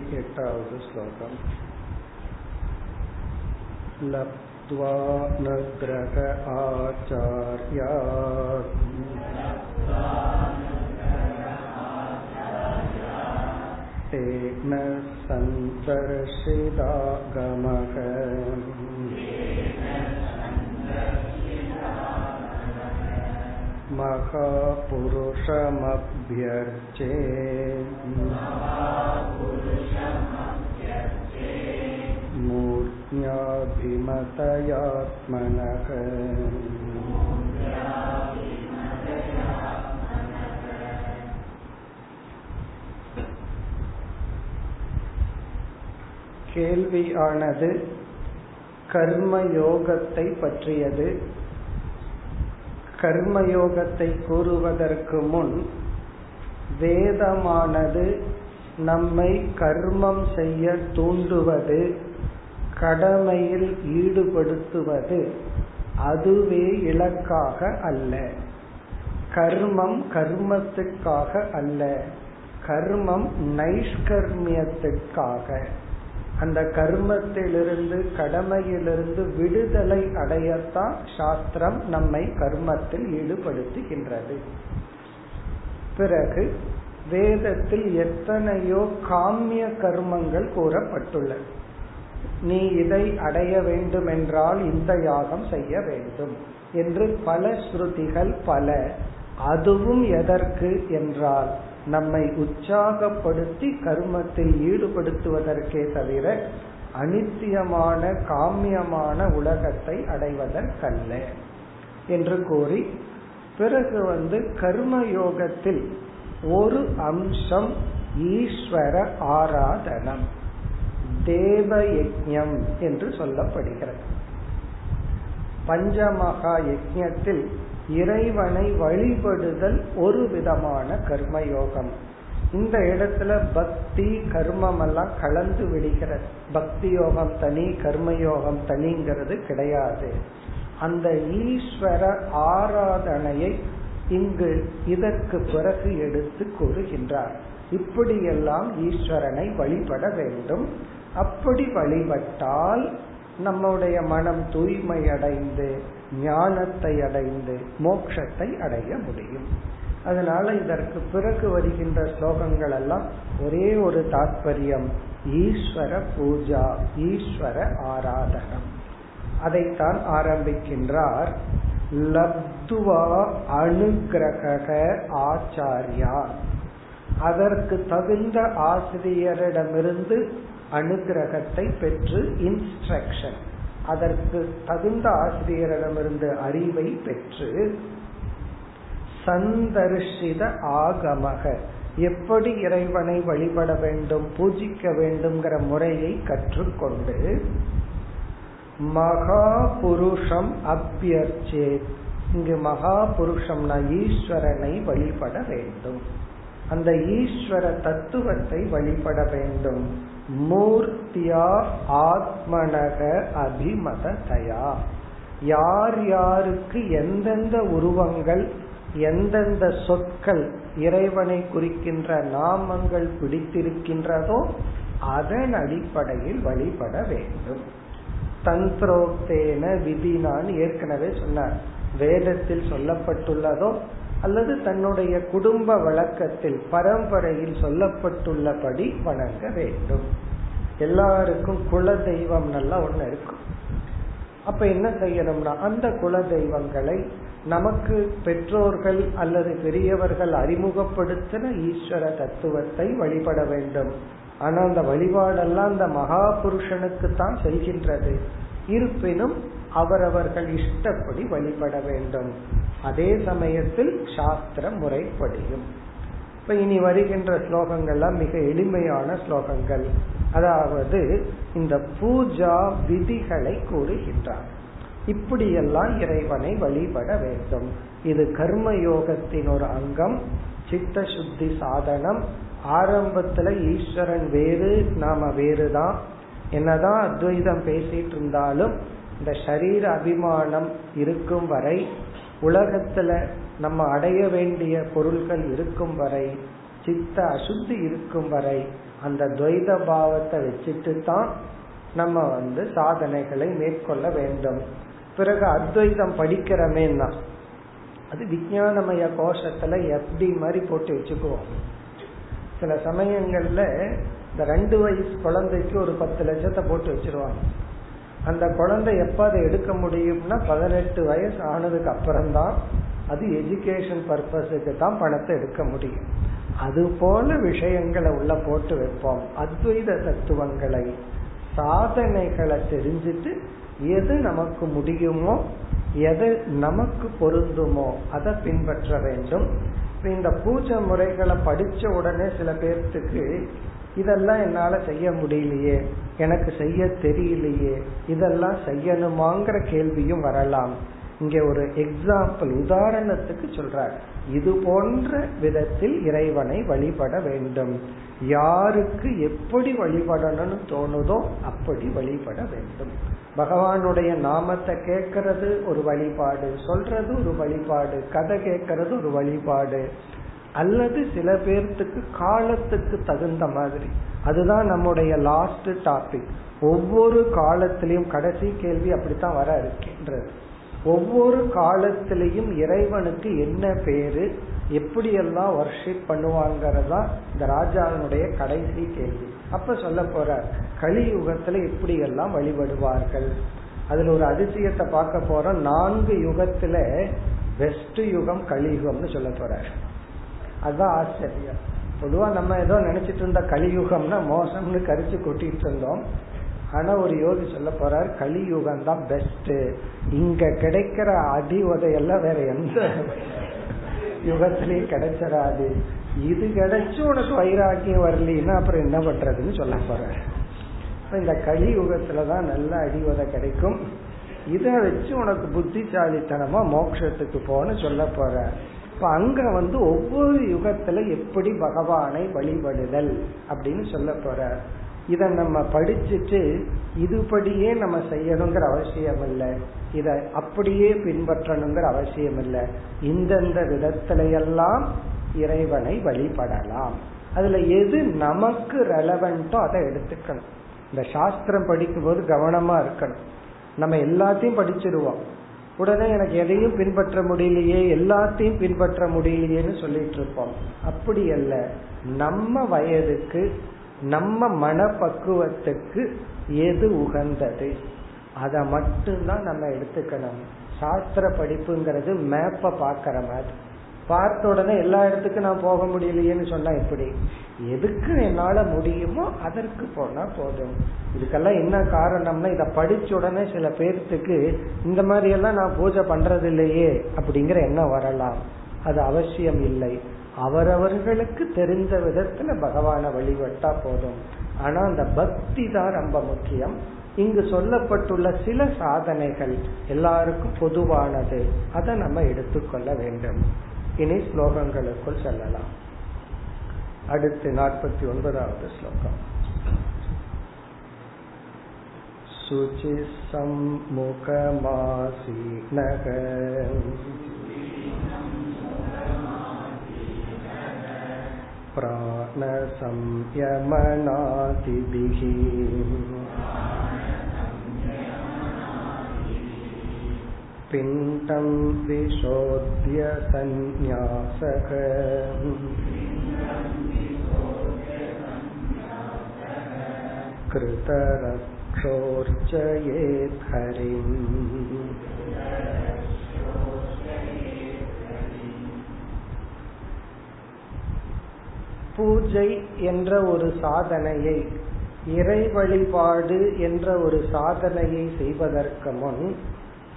48வது ஸ்லோகம். லப்த்வா நக்ரக ஆச்சார்யாத் தேன சந்தர்ஷிதாகமகம் மகாபுருஷமப்யர்ச்சே மூர்த்யாபிமதயாத்மனஹ. கேள்வியானது கர்மயோகத்தை பற்றியது. கர்மயோகத்தை கூறுவதற்கு முன் வேதமானது நம்மை கர்மம் செய்ய தூண்டுவது, கடமையில் ஈடுபடுத்துவது அதுவே இலக்காக அல்ல. கர்மம் கர்மத்துக்காக அல்ல, கர்மம் நைஷ்கர்மியத்துக்காக. அந்த கர்மத்திலிருந்து கடமையிலிருந்து விடுதலை அடையத்தான் சாஸ்திரம் நம்மை கர்மத்தில் ஈடுபடுத்துகின்றது. பிறகு வேதத்தில் எத்தனையோ காமிய கர்மங்கள் கூறப்பட்டுள்ளது. நீ இதை அடைய வேண்டும் என்றால் இந்த யாகம் செய்ய வேண்டும் என்று பல ஸ்ருதிகள் பல. அதுவும் எதற்கு என்றால் நம்மை உற்சாகப்படுத்தி கர்மத்தில் ஈடுபடுத்துவதற்கே தவிர அனித்தியமான காமியமான உலகத்தை அடைவதற்கல்ல என்று கூறி, பிறகு கர்மயோகத்தில் ஒரு அம்சம் ஈஸ்வர ஆராதனம், தேவ யஜ்ஞம் என்று சொல்லப்படுகிறது. பஞ்சமகா யஜ்ஞத்தில் இறைவனை வழிபடுதல் ஒரு விதமான கர்மயோகம். இந்த இடத்துல பக்தி கர்மம் எல்லாம் கலந்து விடுகிறது. பக்தி யோகம் தனி, கர்மயோகம் தனிங்கிறது கிடையாது. அந்த ஈஸ்வர ஆராதனையை இங்கு இதற்கு பிறகு எடுத்து கூறுகின்றார். இப்படியெல்லாம் ஈஸ்வரனை வழிபட வேண்டும். அப்படி வழிபட்டால் நம்முடைய மனம் தூய்மை அடைந்து ஞானத்தை அடைந்து மோட்சத்தை அடைய முடியும். அதனால இதற்கு பிறகு வருகின்ற ஸ்லோகங்கள் எல்லாம் ஒரே ஒரு தாற்பயம், ஈஸ்வர பூஜா, ஈஸ்வர ஆராதனம். அதைத்தான் ஆரம்பிக்கின்றார். லப்துவா அனுக்கிரக ஆச்சாரியா, அதற்கு தகுந்த ஆசிரியரிடமிருந்து அனுகிரகத்தை பெற்று இன்ஸ்ட்ரக்ஷன், அதற்கு தகுந்த ஆசிரியரிடமிருந்து அறிவை பெற்று சந்தர்ஷித ஆகமக, எப்படி இறைவனை வழிபட வேண்டும் பூஜிக்க வேண்டும்ங்கிற முறையை கற்றுக்கொண்டு மகாபுருஷம் அபியர்ச்சே, இங்கு மகாபுருஷம்னா ஈஸ்வரனை வழிபட வேண்டும், அந்த ஈஸ்வர தத்துவத்தை வழிபட வேண்டும். மூர்த்தியா ஆத்மனக அபிமததயா, யார் யாருக்கு எந்தெந்த உருவங்கள் எந்தெந்த சொற்கள் இறைவனை குறிக்கின்ற நாமங்கள் பிடித்திருக்கின்றதோ அதன் அடிப்படையில் வழிபட வேண்டும். தந்திரோக்தேன விதினான்னு ஏற்கனவே சொன்னார். வேதத்தில் சொல்லப்பட்டுள்ளதோ அல்லது தன்னுடைய குடும்ப வழக்கத்தில் பரம்பரையில் சொல்லப்பட்டுள்ளபடி வணங்க வேண்டும். எல்லாருக்கும் குல தெய்வம் நல்லா ஒண்ணு இருக்கும். அப்ப என்ன செய்யணும்னா அந்த குல தெய்வங்களை நமக்கு பெற்றோர்கள் அல்லது பெரியவர்கள் அறிமுகப்படுத்தின ஈஸ்வர தத்துவத்தை வழிபட வேண்டும். ஆனா அந்த வழிபாடெல்லாம் அந்த மகாபுருஷனுக்கு தான் செல்கின்றது. இருப்பினும் அவரவர்கள் இஷ்டப்படி வழிபட வேண்டும். அதே சமயத்தில் சாஸ்திர முறைப்படியும் இப்ப இனி வருகின்ற ஸ்லோகங்கள்லாம் மிக எளிமையான ஸ்லோகங்கள். அதாவது இந்த பூஜா விதிகளை கூறுகின்றார். இப்படியெல்லாம் இறைவனை வழிபட வேண்டும். இது கர்மயோகத்தின் ஒரு அங்கம், சித்த சுத்தி சாதனம். ஆரம்பத்துல ஈஸ்வரன் வேறு, நாம வேறுதான். என்னதான் அத்வைதம் பேசிட்டு இருந்தாலும் இந்த சரீர அபிமானம் இருக்கும் வரை, உலகத்துல நம்ம அடைய வேண்டிய பொருள்கள் இருக்கும் வரை, சித்த அசுத்தி இருக்கும் வரை, அந்த துவைத பாவத்தை வச்சுட்டு தான் நம்ம சாதனைகளை மேற்கொள்ள வேண்டும். பிறகு அத்வைதம் படிக்கிறமேன்னா அது விஞ்ஞானமய கோஷத்துல எப்படி மாதிரி போட்டு வச்சுக்குவோம். சில சமயங்கள்ல இந்த 2 வயசு குழந்தைக்கு ஒரு 10 லட்சத்தை போட்டு வச்சிருவாங்க. அந்த குழந்தை எப்ப அதை எடுக்க முடியும்னா 18 வயசு ஆனதுக்கு அப்புறம்தான் அது எஜுகேஷன் பர்பஸுக்கு தான் பணத்தை எடுக்க முடியும். அது போல விஷயங்களை உள்ள போட்டு வைப்போம். அத்வைத தத்துவங்களை, சாதனைகளை தெரிஞ்சிட்டு எது நமக்கு முடியுமோ, எது நமக்கு பொருந்துமோ அதை பின்பற்ற வேண்டும். இந்த பூஜை முறைகளை படிச்ச உடனே சில பேர்த்துக்கு இதெல்லாம் என்னால செய்ய முடியலையே, எனக்கு செய்ய தெரியலையே, இதெல்லாம் செய்யணுமாங்கிற கேள்வியும் வரலாம். இங்க ஒரு எக்ஸாம்பிள், உதாரணத்துக்கு சொல்றார். இது போன்ற விதத்தில் இறைவனை வழிபட வேண்டும். யாருக்கு எப்படி வழிபடணும்னு தோணுதோ அப்படி வழிபட வேண்டும். பகவானுடைய நாமத்தை கேட்கறது ஒரு வழிபாடு, சொல்றது ஒரு வழிபாடு, கதை கேட்கறது ஒரு வழிபாடு. அல்லது சில பேர்த்துக்கு காலத்துக்கு தகுந்த மாதிரி, அதுதான் நம்முடைய லாஸ்ட் டாபிக். ஒவ்வொரு காலத்திலையும் கடைசி கேள்வி அப்படித்தான் வர இருக்கின்றது. ஒவ்வொரு காலத்திலையும் இறைவனுக்கு என்ன பேரு, எப்படியெல்லாம் வர்ஷிப் பண்ணுவாங்கிறதா இந்த ராஜாவினுடைய கடைசி கேள்வி. அப்ப சொல்ல போற கலியுகத்துல எப்படி எல்லாம் வழிபடுவார்கள். அதுல ஒரு அதிசயத்தை பார்க்க போறோம். 4 யுகத்துல வெஸ்ட் யுகம் கலியுகம்னு சொல்ல போற. அதுதான் ஆச்சரியம். பொதுவா நம்ம ஏதோ நினைச்சிட்டு இருந்த கலியுகம்னா மோசம்னு கரிச்சு கொட்டிட்டு இருந்தோம். ஆனா ஒரு யோகி சொல்ல போறார், கலியுகம் தான் பெஸ்ட். இங்க கிடைக்கிற அடி உதையெல்லாம் வேற எந்த யுகத்திலயும் கிடைச்சிடாது. இது கிடைச்சு உனக்கு வைராக்கியம் வரலன்னா அப்புறம் என்ன பண்றதுன்னு சொல்ல போற. இந்த கலியுகத்துலதான் நல்ல அடி உதை கிடைக்கும். இத வச்சு உனக்கு புத்திசாலித்தனமா மோட்சத்துக்கு போன்னு சொல்ல போற. இப்ப அங்க ஒவ்வொரு யுகத்துல எப்படி பகவானை வழிபடுதல் அப்படின்னு சொல்ல போற. இத நம்ம படிச்சுட்டு இதுபடியே நம்ம செய்யணுங்கிற அவசியம் இல்லை, இத அப்படியே பின்பற்றணுங்கிற அவசியம் இல்லை. இந்தந்த விதத்துல எல்லாம் இறைவனை வழிபடலாம். அதுல எது நமக்கு ரெலவென்ட்டோ அதை எடுத்துக்கணும். இந்த சாஸ்திரம் படிக்கும் போது கவனமா இருக்கணும். நம்ம எல்லாத்தையும் படிச்சிருவோம், உடனே எனக்கு எதையும் பின்பற்ற முடியலையே, எல்லாத்தையும் பின்பற்ற முடியலையேன்னு சொல்லிட்டு இருப்போம். அப்படி அல்ல, நம்ம வயதுக்கு, நம்ம மனப்பக்குவத்துக்கு எது உகந்தது அதை மட்டும்தான் நம்ம எடுத்துக்கணும். சாஸ்திர படிப்புங்கிறது மேப்பை பார்க்கற மாதிரி, பார்த்த உடனே எல்லா இடத்துக்கும் நான் போக முடியலையேன்னு சொன்னா எப்படி? எதுக்கு என்னால முடியுமோ அதற்கு போனா போதும். இதுக்கெல்லாம் என்ன காரணம்னா, இதை படிச்ச உடனே சில பேர்த்துக்கு இந்த மாதிரி எல்லாம் நான் பூஜை பண்றது இல்லையே அப்படிங்கிற எண்ணம் வரலாம். அது அவசியம் இல்லை. அவரவர்களுக்கு தெரிந்த விதத்துல பகவான வழிபட்டா போதும். ஆனா அந்த பக்தி தான் ரொம்ப முக்கியம். இங்கு சொல்லப்பட்டுள்ள சில சாதனைகள் எல்லாருக்கும் பொதுவானது, அதை நம்ம எடுத்துக்கொள்ள வேண்டும். இனி ஸ்லோகங்களுக்குள் செல்லலாம். அடுத்து 49வது ஸ்லோகம். சுசி சம்முகமாசி பிராண சம்யமநாதிபிஹி பிண்டம் விசோத்ய சந்நியாசக கிருதரக்ஷோர்ஜயேத் ஹரிம். பூஜை என்ற ஒரு சாதனையை, இறை வழிபாடு என்ற ஒரு சாதனையை செய்வதற்கு முன்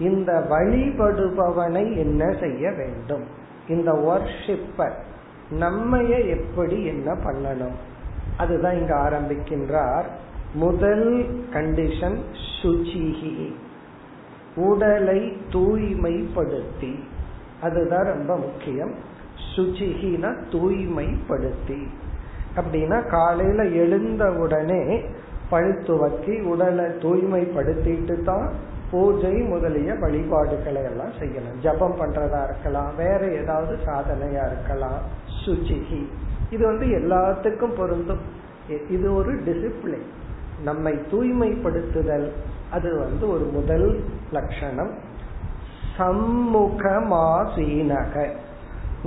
இந்த வழிபடுபவனை என்ன செய்ய வேண்டும்? இந்த வர்ஷிப்பர், நம்மைய எப்படி என்ன பண்ணணும், அதுதான் இங்க ஆரம்பிக்கின்றார். முதல் கண்டிஷன் சுச்சிஹி, உடலை தூய்மைப்படுத்தி, அதுதான் ரொம்ப முக்கியம். சுச்சிஹினா தூய்மைப்படுத்தி, அப்படின்னா காலையில எழுந்த உடனே பல் துலக்கி உடலை தூய்மைப்படுத்திட்டு தான் பூஜை முதலிய வழிபாடுகளை எல்லாம் செய்யணும். ஜபம் பண்றதா இருக்கலாம், வேற ஏதாவது சாதனையா இருக்கலாம். சுச்சிகி இது வந்து எல்லாத்துக்கும் பொருந்தும். இது ஒரு டிசிப்ளின், நம்மை தூய்மைப்படுத்துதல். அது வந்து ஒரு முதல் லட்சணம். சம்முகமாசீனக,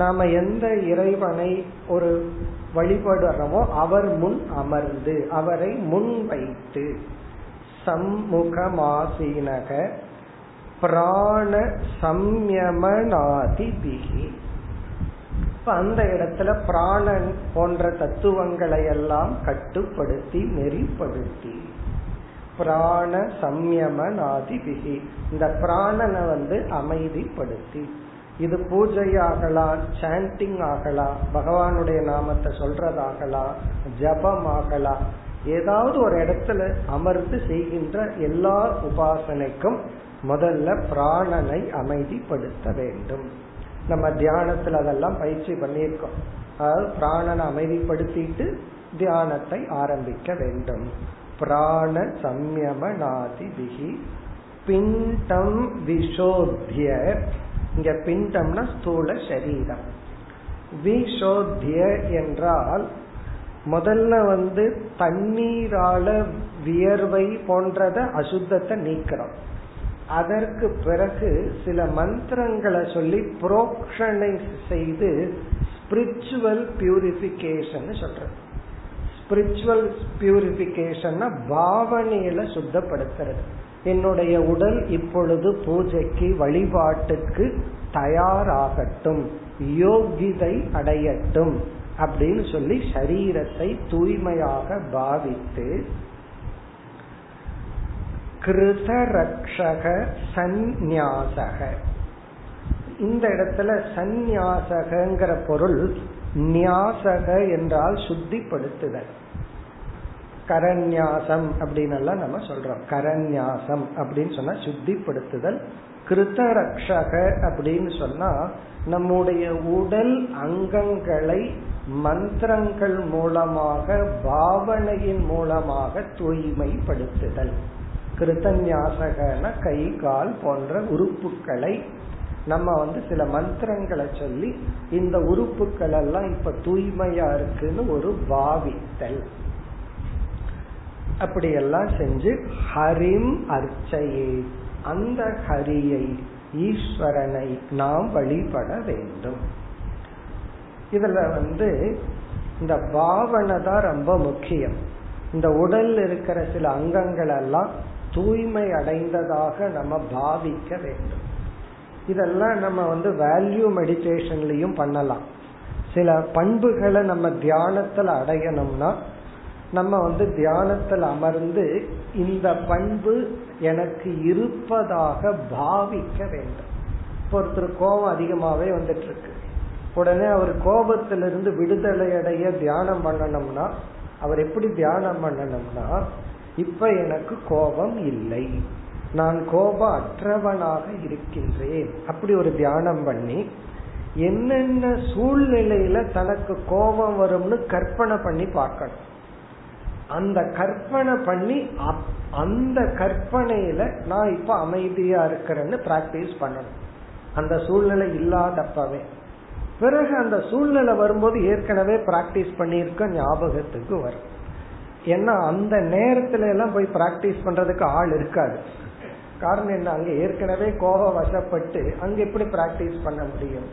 நாம எந்த இறைவனை ஒரு வழிபடுறோமோ அவர் முன் அமர்ந்து, அவரை முன் வைத்து. சம்முகமாசீனக பிராண சம்யமநாதி பிஹி, அந்த இடத்துல பிராணன் போன்ற தத்துவங்களை எல்லாம் கட்டுப்படுத்தி நெறிப்படுத்தி. பிராண சம்யமநாதி பிஹி, இந்த பிராணனை வந்து அமைதிப்படுத்தி. இது பூஜை ஆகலாம், சாண்டிங் ஆகலாம், பகவானுடைய நாமத்தை சொல்றதாகலாம், ஜபம் ஆகலாம். ஏதாவது ஒரு இடத்துல அமர்ந்து செய்கின்ற எல்லா உபாசனைக்கும் முதல்ல பிராணனை அமைதிப்படுத்த வேண்டும். நம்ம தியானத்துல அதெல்லாம் பயிற்சி பண்ணியிருக்கோம். அதாவது பிராணனை அமைதிப்படுத்திட்டு தியானத்தை ஆரம்பிக்க வேண்டும். பிராண சம்யமநாதி பிஹி. பிண்டம் விசோத்ய, இங்க பிண்டம்னா ஸ்தூல சரீரம். விசோத்ய என்றால் முதல்ல வந்து தண்ணீரால வியர்வை போன்றத அசுத்தத்தை நீக்கிறோம். அதற்கு பிறகு சில மந்திரங்களை சொல்லி புரோக்ஷனை செய்து ஸ்பிரிச்சுவல் பியூரிபிகேஷன் சொல்றது. ஸ்பிரிச்சுவல் பியூரிபிகேஷன்னா பாவனையில சுத்தப்படுத்துறது. என்னுடைய உடல் இப்பொழுது பூஜைக்கு வழிபாட்டுக்கு தயாராகட்டும், யோகிதை அடையட்டும் அப்படின்னு சொல்லி சரீரத்தை தூய்மையாக பாவித்து. கிருதரக்ஷக சந்நியாசக, இந்த இடத்துல சந்நியாசகங்கிற பொருள், நியாசக என்றால் சுத்திப்படுத்துதல். கரண்யாசம் அப்படின்னு எல்லாம் நம்ம சொல்றோம். கரண்யாசம் அப்படின்னு சொன்னா சுத்திப்படுத்துதல். கிருதரக்ஷக அப்படின்னு சொன்னா நம்முடைய உடல் அங்கங்களை மந்திரங்கள் மூலமாக பாவனையின் மூலமாக தூய்மைப்படுத்துதல். கிருதன்யாசகன கை கால் போன்ற உறுப்புகளை நம்ம வந்து சில மந்திரங்களை சொல்லி இந்த உறுப்புகள் எல்லாம் இப்ப தூய்மையா இருக்குன்னு ஒரு பாவித்தல். அப்படியெல்லாம் செஞ்சு ஹரிம் அர்ச்சையே, அந்த ஹரியை ஈஸ்வரனை நாம் வழிபட வேண்டும். இதுல வந்து இந்த பாவனை தான் ரொம்ப முக்கியம். இந்த உடல் இருக்கிற சில அங்கங்கள் எல்லாம் தூய்மை அடைந்ததாக நம்ம பாவிக்க வேண்டும். இதெல்லாம் நம்ம வந்து வேல்யூ மெடிடேஷன்லயும் பண்ணலாம். சில பண்புகளை நம்ம தியானத்துல அடையணும்னா நம்ம வந்து தியானத்தில் அமர்ந்து இந்த பண்பு எனக்கு இருப்பதாக பாவிக்க வேண்டும். இப்போ ஒருத்தர் கோபம் அதிகமாகவே வந்துட்டு இருக்கு, உடனே அவர் கோபத்திலிருந்து விடுதலை அடைய தியானம் பண்ணணும்னா அவர் எப்படி தியானம் பண்ணணும்னா, இப்ப எனக்கு கோபம் இல்லை, நான் கோபம் அற்றவனாக இருக்கின்றேன் அப்படி ஒரு தியானம் பண்ணி, என்னென்ன சூழ்நிலையில தனக்கு கோபம் வரும்னு கற்பனை பண்ணி பார்க்கணும். அந்த கற்பனை பண்ணி அந்த கற்பனையில நான் இப்ப அமைதியா இருக்கிறேன்னு பிராக்டிஸ் பண்ணணும். அந்த சூழ்நிலை இல்லாதப்பவே, பிறகு அந்த சூழ்நிலை வரும்போது ஏற்கனவே பிராக்டிஸ் பண்ணியிருக்க ஞாபகத்துக்கு வரும். ஏன்னா அந்த நேரத்துல எல்லாம் போய் பிராக்டிஸ் பண்றதுக்கு ஆள் இருக்காது. காரணம் என்ன, அங்க ஏற்கனவே கோபம் வசப்பட்டு அங்க எப்படி பிராக்டிஸ் பண்ண முடியும்.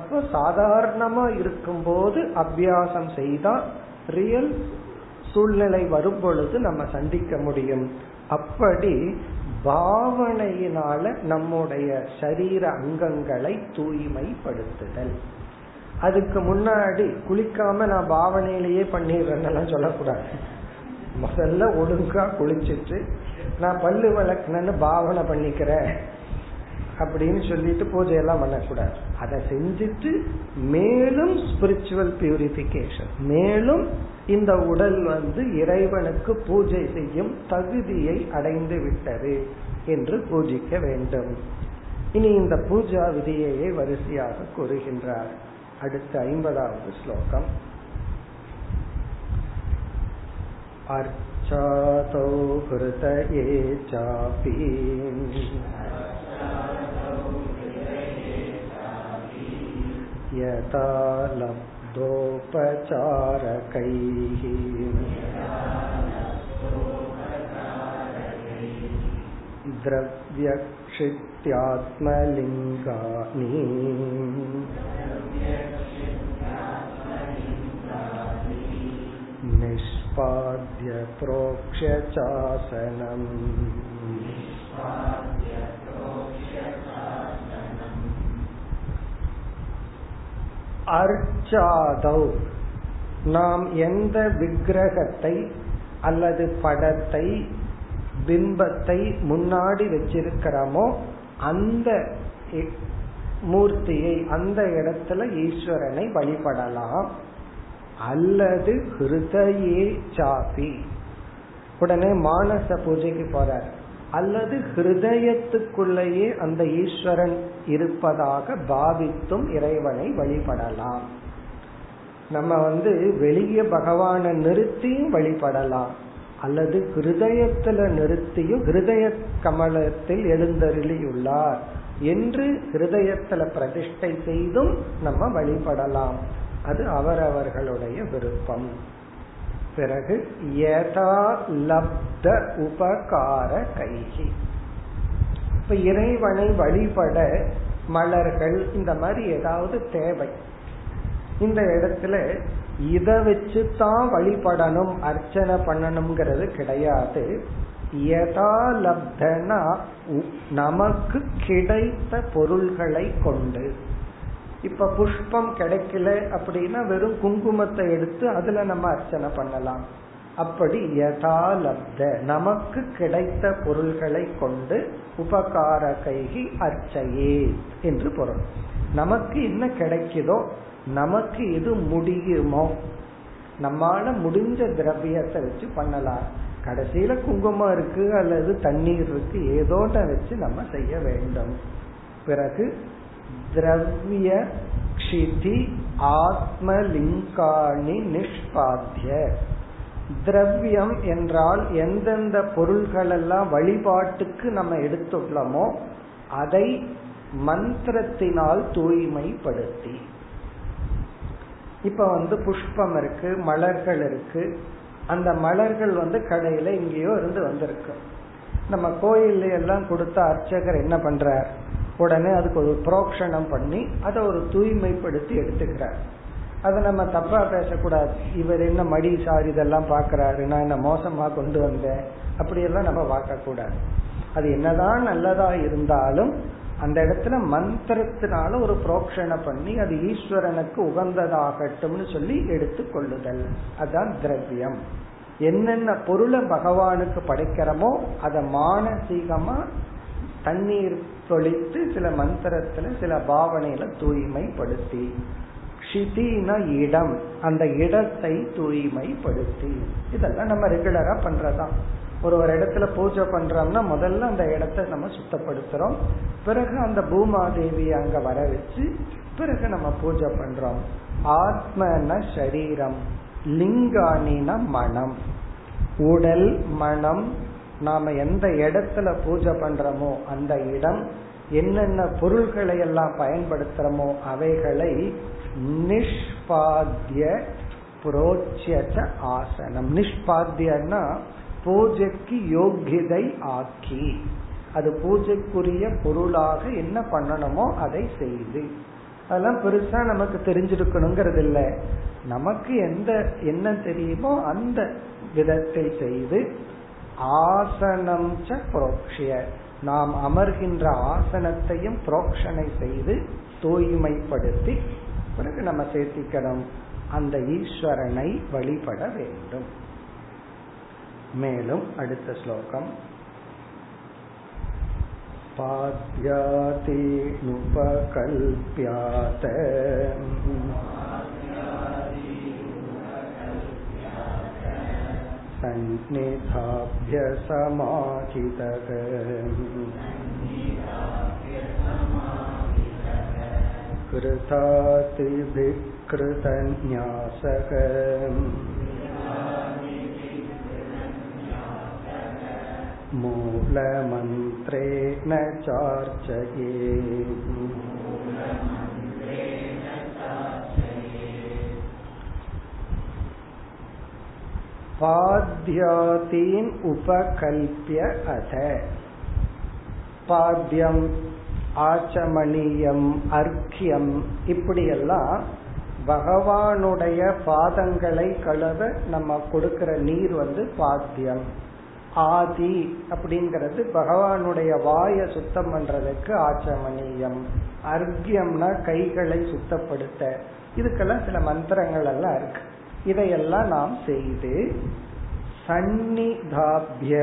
அப்போ சாதாரணமா இருக்கும்போது அபியாசம் செய்தா ரியல் சூழ்நிலை வரும் பொழுது நம்ம சந்திக்க முடியும். அப்படி பாவனையினால நம்முடைய சரீர அங்கங்களை தூய்மைப்படுத்துதல். அதுக்கு முன்னாடி குளிக்காம நான் பாவனையிலேயே பண்ணிடுறேன்னு சொல்லக்கூடாது. முதல்ல ஒழுங்கா குளிச்சுட்டு நான் பல்லு விளக்குனேன்னு பாவனை பண்ணிக்கிறேன் அப்படின்னு சொல்லிட்டு பூஜையெல்லாம் பண்ணக்கூடாது. அதை செஞ்சுட்டு மேலும் ஸ்பிரிச்சுவல் பியூரிபிகேஷன், மேலும் இந்த உடல் இறைவனுக்கு பூஜை செய்யும் தகுதியை அடைந்து விட்டது என்று பூஜிக்க வேண்டும். இனி இந்த பூஜா விதியையே வரிசையாக கூறுகின்றார். அடுத்த 50வது ஸ்லோகம். அர்ச்சாதோ ஹிருதயே சாபி யதா லப்தோபசாரகைஹி. திரவ்யக்ஷித்யாத்மலிங்கானி நிஷ்பாத்ய ப்ரோக்ஷ்ய சாசனம். அர்ச்சாதௌ, நாம் எந்த விக்கிரகத்தை அல்லது படத்தை பிம்பத்தை முன்னாடி வச்சிருக்கிறோமோ அந்த மூர்த்தியை, அந்த இடத்துல ஈஸ்வரனை வழிபடலாம். அல்லது ஹிருதயே சாபி, உடனே மானச பூஜைக்கு போறார். அல்லது ஹிருதயத்துக்குள்ளேயே அந்த ஈஸ்வரன் இருப்பதாக பாவித்தும் இறைவனை வழிபடலாம். நம்ம வெளியே பகவானை நிறுத்தியும் வழிபடலாம், அல்லது ஹிருதயத்துல நிறுத்தியும் ஹிருதய கமலத்தில் எழுந்தருளியுள்ளார் என்று ஹிருதயத்துல பிரதிஷ்டை செய்தும் நம்ம வழிபடலாம். அது அவரவர்களுடைய விருப்பம். பிறகு யதா லப்த உபகார கைகி, இப்ப இறைவனை வழிபட மலர்கள் இந்த மாதிரி ஏதாவது தேவை. இந்த இடத்துல இதை வச்சுதான் வழிபடணும் அர்ச்சனை பண்ணணும்ங்கிறது கிடையாது. யதா லப்தனா நமக்கு கிடைத்த பொருள்களை கொண்டு. இப்ப புஷ்பம் கிடைக்கல அப்படின்னா வெறும் குங்குமத்தை எடுத்து அதுல நம்ம அர்ச்சனை பண்ணலாம். அப்படி யதா லப்த நமக்கு கிடைத்த பொருள்களை கொண்டு உபகார கைகி அர்ச்சையே என்று பொருள். நமக்கு என்ன கிடைக்குதோ, நமக்கு எது முடியுமோ, நம்மால முடிஞ்ச திரவியத்தை வச்சு பண்ணலாம். கடைசியில குங்குமம் இருக்கு அல்லது தண்ணீர் இருக்கு, ஏதோட வச்சு நம்ம செய்ய வேண்டும். பிறகு திரவிய க்ஷிதி ஆத்மலிங்காணி நிஷ்பாத்ய. திரவியம் என்றால் எந்தெந்த பொருள்கள் எல்லாம் வழிபாட்டுக்கு நம்ம எடுத்துள்ளோமோ அதை மந்திரத்தினால் தூய்மைப்படுத்தி. இப்ப புஷ்பம் இருக்கு, மலர்கள் இருக்கு. அந்த மலர்கள் கடையில எங்கேயோ இருந்து வந்திருக்கு. நம்ம கோயில்ல எல்லாம் கொடுத்த அர்ச்சகர் என்ன பண்றார், உடனே அதுக்கு ஒரு புரோக்ஷணம் பண்ணி அதை ஒரு தூய்மைப்படுத்தி எடுத்துக்கிறார். அதை நம்ம தப்பா பேசக்கூடாது. இவர் என்ன மடி சாரி இதெல்லாம் பாக்குறாரு, நான் என்ன மோசமா கொண்டு வந்தேன் அப்படியெல்லாம் நம்ம பார்க்கக்கூடாது. அது என்னதான் நல்லதா இருந்தாலும் அந்த இடத்துல மந்திரத்தினால ஒரு புரோக்ஷணம் பண்ணி அது ஈஸ்வரனுக்கு உகந்ததாகட்டும்னு சொல்லி எடுத்து கொள்ளுதல். அதுதான் திரவியம். என்னென்ன பொருளை பகவானுக்கு படைக்கிறோமோ அதை மானசீகமா தண்ணீர் தொளித்து சில மந்திரத்துல சில பாவனையில தூய்மைப்படுத்தி. க்ஷிதினா இடம், அந்த இடத்தை தூய்மைப்படுத்தி. இதெல்லாம் நம்ம ரெகுலரா பண்றதா. ஒரு இடத்துல பூஜை பண்றோம்னா முதல்ல அந்த இடத்தை நம்ம சுத்தப்படுத்துறோம், பிறகு அந்த பூமாதேவியை அங்க வர வச்சு பிறகு நம்ம பூஜை பண்றோம். ஆத்மனா சரீரம், லிங்கானினா மனம். உடல் மனம் நாம எந்த இடத்துல பூஜை பண்றோமோ அந்த இடம், என்னென்ன பொருள்களை எல்லாம் பயன்படுத்துறோமோ அவைகளை நிஷ்பாத்ய புரோச்யத ஆசனம். நிஷ்பாத்யன்னா பூஜைக்கு யோகியதை ஆக்கி, அது பூஜைக்குரிய பொருளாக என்ன பண்ணணுமோ அதை செய்து. அதெல்லாம் பெருசா நமக்கு தெரிஞ்சிருக்கணுங்கிறது இல்லை, நமக்கு என்ன தெரியுமோ அந்த விதத்தில் செய்து. ஆசனம் ச புரோக்ஷ்ய, நாம் அமர்கின்ற ஆசனத்தையும் புரோக்ஷனை செய்து தூய்மைப்படுத்தி பிறகு நம்ம சேர்த்திக்கணும். அந்த ஈஸ்வரனை வழிபட வேண்டும். மேலும் அடுத்த ஸ்லோகம். உபாத்யாதி நுபகல்ப்யாத சந்நிதாப்ய சமாஹிதக கிருதாதி விக்ருதன்யாசக மூலமந்த்ரே ந சார்ச்சயே. பாத்யாதீன் உபகல்பிய அத. பாத்யம், ஆச்சமணியம், அர்க்கியம், இப்படியெல்லாம் பகவானுடைய பாதங்களை கழுவ நம்ம கொடுக்கிற நீர் வந்து பாத்யம். ஆதி அப்படிங்கிறது பகவானுடைய வாயை சுத்தம் பண்றதுக்கு ஆச்சமணியம். அர்க்கியம்னா கைகளை சுத்தப்படுத்த. இதுக்கெல்லாம் சில மந்திரங்கள் எல்லாம் இருக்கு. இதையெல்லாம் நாம் செய்து சன்னிதாபிய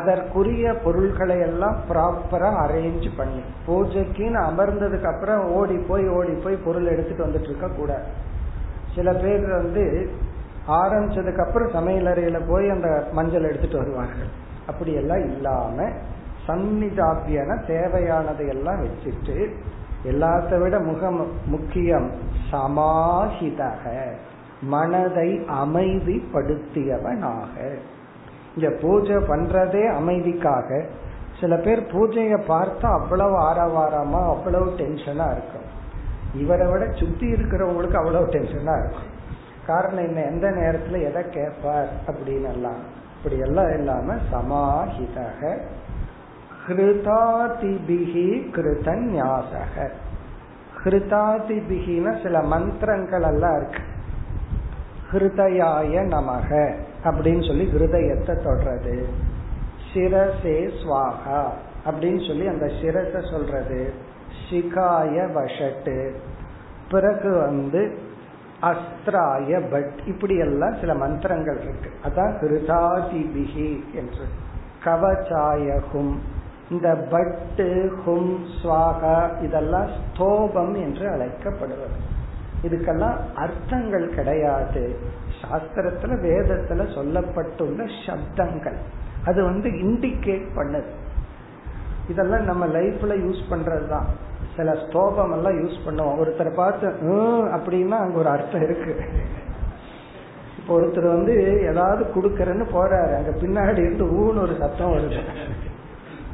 அதற்குரிய பொருள்களை எல்லாம் ப்ராப்பரா அரேஞ்ச் பண்ணி, பூஜைக்குன்னு அமர்ந்ததுக்கு அப்புறம் ஓடி போய் பொருள் எடுத்துட்டு வந்துட்டு இருக்க கூடாது. சில பேர் வந்து ஆரம்பிச்சதுக்கு அப்புறம் சமையலறையில போய் அந்த மஞ்சள் எடுத்துட்டு வருவார்கள். அப்படியெல்லாம் இல்லாம சன்னிதாபியான தேவையானதை எல்லாம் வச்சுட்டு, எல்லாத்த விட முக்கியம் சமாஹிதக, மனதை அமைதிப்படுத்தியவனாக. இந்த பூஜை பண்றதே அமைதிக்காக. சில பேர் பூஜையை பார்த்தா அவ்வளவு ஆரவாரமா, அவ்வளவு டென்ஷனா இருக்கும். இவரை விட சுத்தி இருக்கிறவங்களுக்கு அவ்வளவு டென்ஷனா இருக்கும். காரணம் என்ன, எந்த நேரத்துல எதை கேட்பார் அப்படின்னு எல்லாம். இப்படி எல்லாம் இல்லாம சமாஹிதக ஹிருதாதிபிஹி கிருதன் ஞாசக. ஹிருதாதிபிகின சில மந்திரங்கள் எல்லாம் இருக்கு. ஹிருதயாய நமக அப்படின்னு சொல்லி ஹிருதயத்தை தொடுறது. சிரசே ஸ்வாஹா அப்படின்னு சொல்லி அந்த சிரசை சொல்றது. சிகாய வஷட்டு, பிறகு வந்து அஸ்திராய பட், இப்படி எல்லாம் சில மந்திரங்கள் இருக்கு. அதான் ஹிருதாதிபிஹி என்று. கவச்சாயகும், இந்த பட்டு ஹும் ஸ்வாகா இதெல்லாம் ஸ்தோபம் என்று அழைக்கப்படுவது. இதுக்கெல்லாம் அர்த்தங்கள் கிடையாது. சாஸ்திரத்துல வேதத்துல சொல்லப்பட்டுள்ள சப்தங்கள் அது வந்து இண்டிகேட் பண்ணுது. இதெல்லாம் நம்ம லைஃப்ல யூஸ் பண்றதுதான். சில ஸ்தோபம் எல்லாம் யூஸ் பண்ணுவோம். ஒருத்தரை பார்த்து அப்படின்னா அங்க ஒரு அர்த்தம் இருக்கு. இப்போ ஒருத்தர் வந்து ஏதாவது குடுக்கறன்னு போறாரு, அங்க பின்னாடி இருந்து ஊன்னு ஒரு சத்தம் வருது,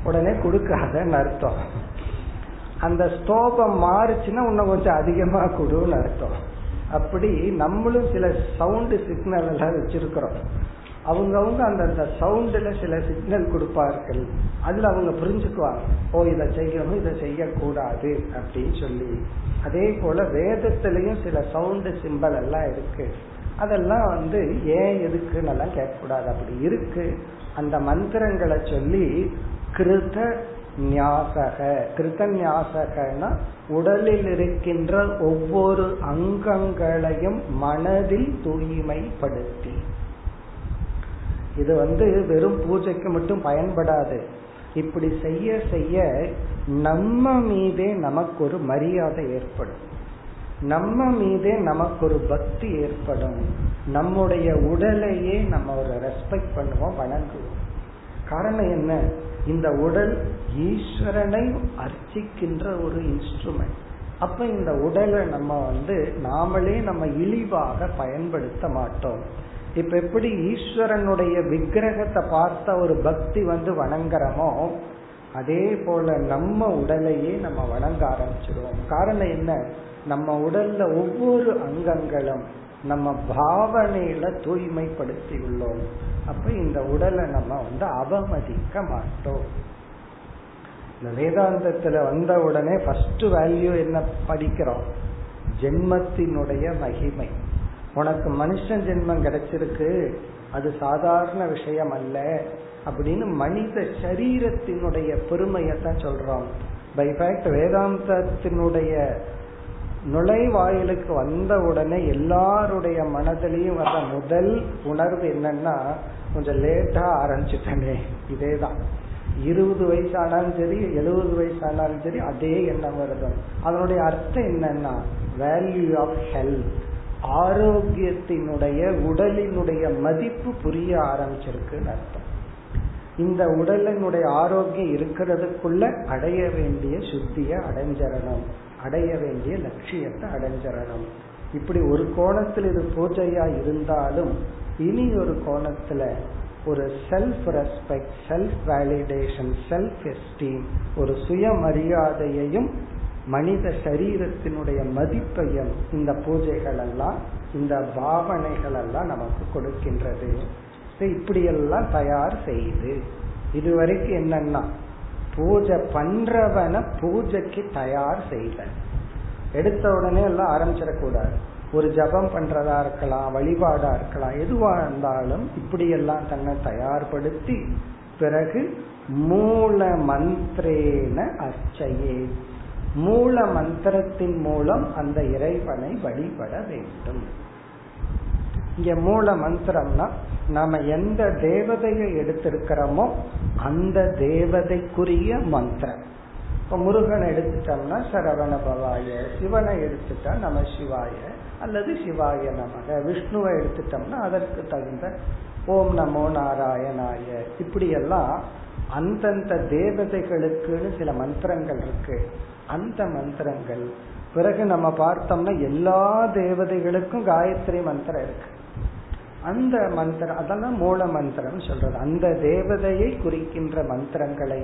உடனே குடுக்காதன்னு அர்த்தம். அந்த ஸ்தோபம் மாறுச்சுன்னா இன்னும் கொஞ்சம் அதிகமா கொடுன்னு அர்த்தம். அப்படி நம்மளும் சில சவுண்டு சிக்னல் எல்லாம் வச்சிருக்கிறோம். அவங்கவுங்க அந்த சவுண்டுல சில சிக்னல் கொடுப்பார்கள். அதுல அவங்க புரிஞ்சுக்குவாங்க, ஓ இதை செய்யணும், இதை செய்யக்கூடாது அப்படின்னு சொல்லி. அதே போல வேதத்திலையும் சில சவுண்டு சிம்பல் எல்லாம் இருக்கு. அதெல்லாம் வந்து ஏன் எதுக்குன்னு எல்லாம் கேட்கக்கூடாது. அப்படி இருக்கு. அந்த மந்திரங்களை சொல்லி கிருத ஞாசக. கிருதன்யாசகனா உடலில் இருக்கின்ற ஒவ்வொரு அங்கங்களையும் மனதில் தூய்மைப்படுத்தி. இது வந்து வெறும் பூஜைக்கு மட்டும் பயன்படாது. இப்படி செய்ய செய்ய நம்ம மீதே நமக்கு ஒரு மரியாதை ஏற்படும், நம்ம மீதே நமக்கு ஒரு பக்தி ஏற்படும். நம்முடைய உடலையே நம்ம ஒரு ரெஸ்பெக்ட் பண்ணுவோம், வணங்குவோம். காரணம் என்ன, இந்த உடல் ஈஸ்வரனை அர்ச்சிக்கின்ற ஒரு இன்ஸ்ட்ருமெண்ட். அப்ப இந்த உடலை நம்ம வந்து நாமளே நம்ம இழிவாக பயன்படுத்த மாட்டோம். இப்ப எப்படி ஈஸ்வரனுடைய விக்கிரகத்தை பார்த்த ஒரு பக்தி வந்து வணங்குறோமோ, அதே போல நம்ம உடலையே நம்ம வணங்க ஆரம்பிச்சிடுவோம். காரணம் என்ன, நம்ம உடல்ல ஒவ்வொரு அங்கங்களும் நம்ம பாவனையில தூய்மைப்படுத்தி உள்ளோம். அப்ப இந்த உடலை நம்ம வந்து அவமதிக்க மாட்டோம். இந்த வேதாந்தத்துல வந்த உடனே ஃபர்ஸ்ட் வேல்யூ என்ன படிக்கிறோம், ஜென்மத்தினுடைய மகிமை. உனக்கு மனுஷன் ஜென்மம் கிடைச்சிருக்கு, அது சாதாரண விஷயம் அல்ல அப்படின்னு மனித சரீரத்தினுடைய பெருமையத்தான் சொல்றோம். பை ஃபேக்ட் வேதாந்தத்தினுடைய நுழைவாயிலுக்கு வந்த உடனே எல்லாருடைய மனதிலையும் வந்த முதல் உணர்வு என்னன்னா, கொஞ்சம் லேட்டா ஆரம்பிச்சுட்டனே, இதேதான். 20 வயசு ஆனாலும் சரி 70 வயசு ஆனாலும் சரி அதே எண்ணம் வருது. அதனுடைய அர்த்தம் என்னன்னா வேல்யூ ஆஃப் ஹெல்த், ஆரோக்கியத்தினுடைய உடலினுடைய மதிப்பு புரிய ஆரம்பிச்சிருக்குன்னு அர்த்தம். இந்த உடலினுடைய ஆரோக்கியம் இருக்கிறதுக்குள்ள அடைய வேண்டிய சுத்தியை அடைஞ்சிடணும், அடைய வேண்டிய லட்சியத்தை அடைஞ்சிடணும். இப்படி ஒரு கோணத்தில் இது பூஜையா இருந்தாலும் இனி ஒரு கோணத்துல ஒரு self respect, self validation, self esteem, ஒரு சுயமரியாதையையும் மனித சரீரத்தினுடைய மதிப்பையும் இந்த பூஜைகள் எல்லாம், இந்த பாவனைகள் எல்லாம் நமக்கு கொடுக்கின்றது. இப்படியெல்லாம் தயார் செய்து, இதுவரைக்கும் என்னன்னா பூஜை பண்றவன பூஜைக்கு தயார் செய்த, எடுத்த உடனே எல்லாம் ஆரம்பிச்சிடக்கூடாது. ஒரு ஜபம் பண்றதா இருக்கலாம், வழிபாடா இருக்கலாம், எதுவா இருந்தாலும் இப்படியெல்லாம் தன்னை தயார்படுத்தி, பிறகு மூல மந்திரேன அர்ச்சையே, மூல மந்திரத்தின் மூலம் அந்த இறைவனை வழிபட வேண்டும். இங்க மூல மந்திரம்னா நாம எந்த தேவதையை எடுத்திருக்கிறோமோ அந்த தேவதைக்குரிய மந்திரம். இப்ப முருகனை எடுத்துட்டோம்னா சரவண பவாய, சிவனை எடுத்துட்டா நம சிவாய அல்லது சிவாய நமக, விஷ்ணுவை எடுத்துட்டோம்னா அதற்கு தகுந்த ஓம் நமோ நாராயணாய, இப்படியெல்லாம் அந்தந்த தேவதைகளுக்குன்னு சில மந்திரங்கள் இருக்கு. அந்த மந்திரங்கள் பிறகு நம்ம பார்த்தோம்னா எல்லா தேவதைகளுக்கும் காயத்ரி மந்திரம் இருக்கு. அந்த மந்திரம் அதெல்லாம் மூல மந்திரம் சொல்றது, அந்த தேவதையை குறிக்கின்ற மந்திரங்களை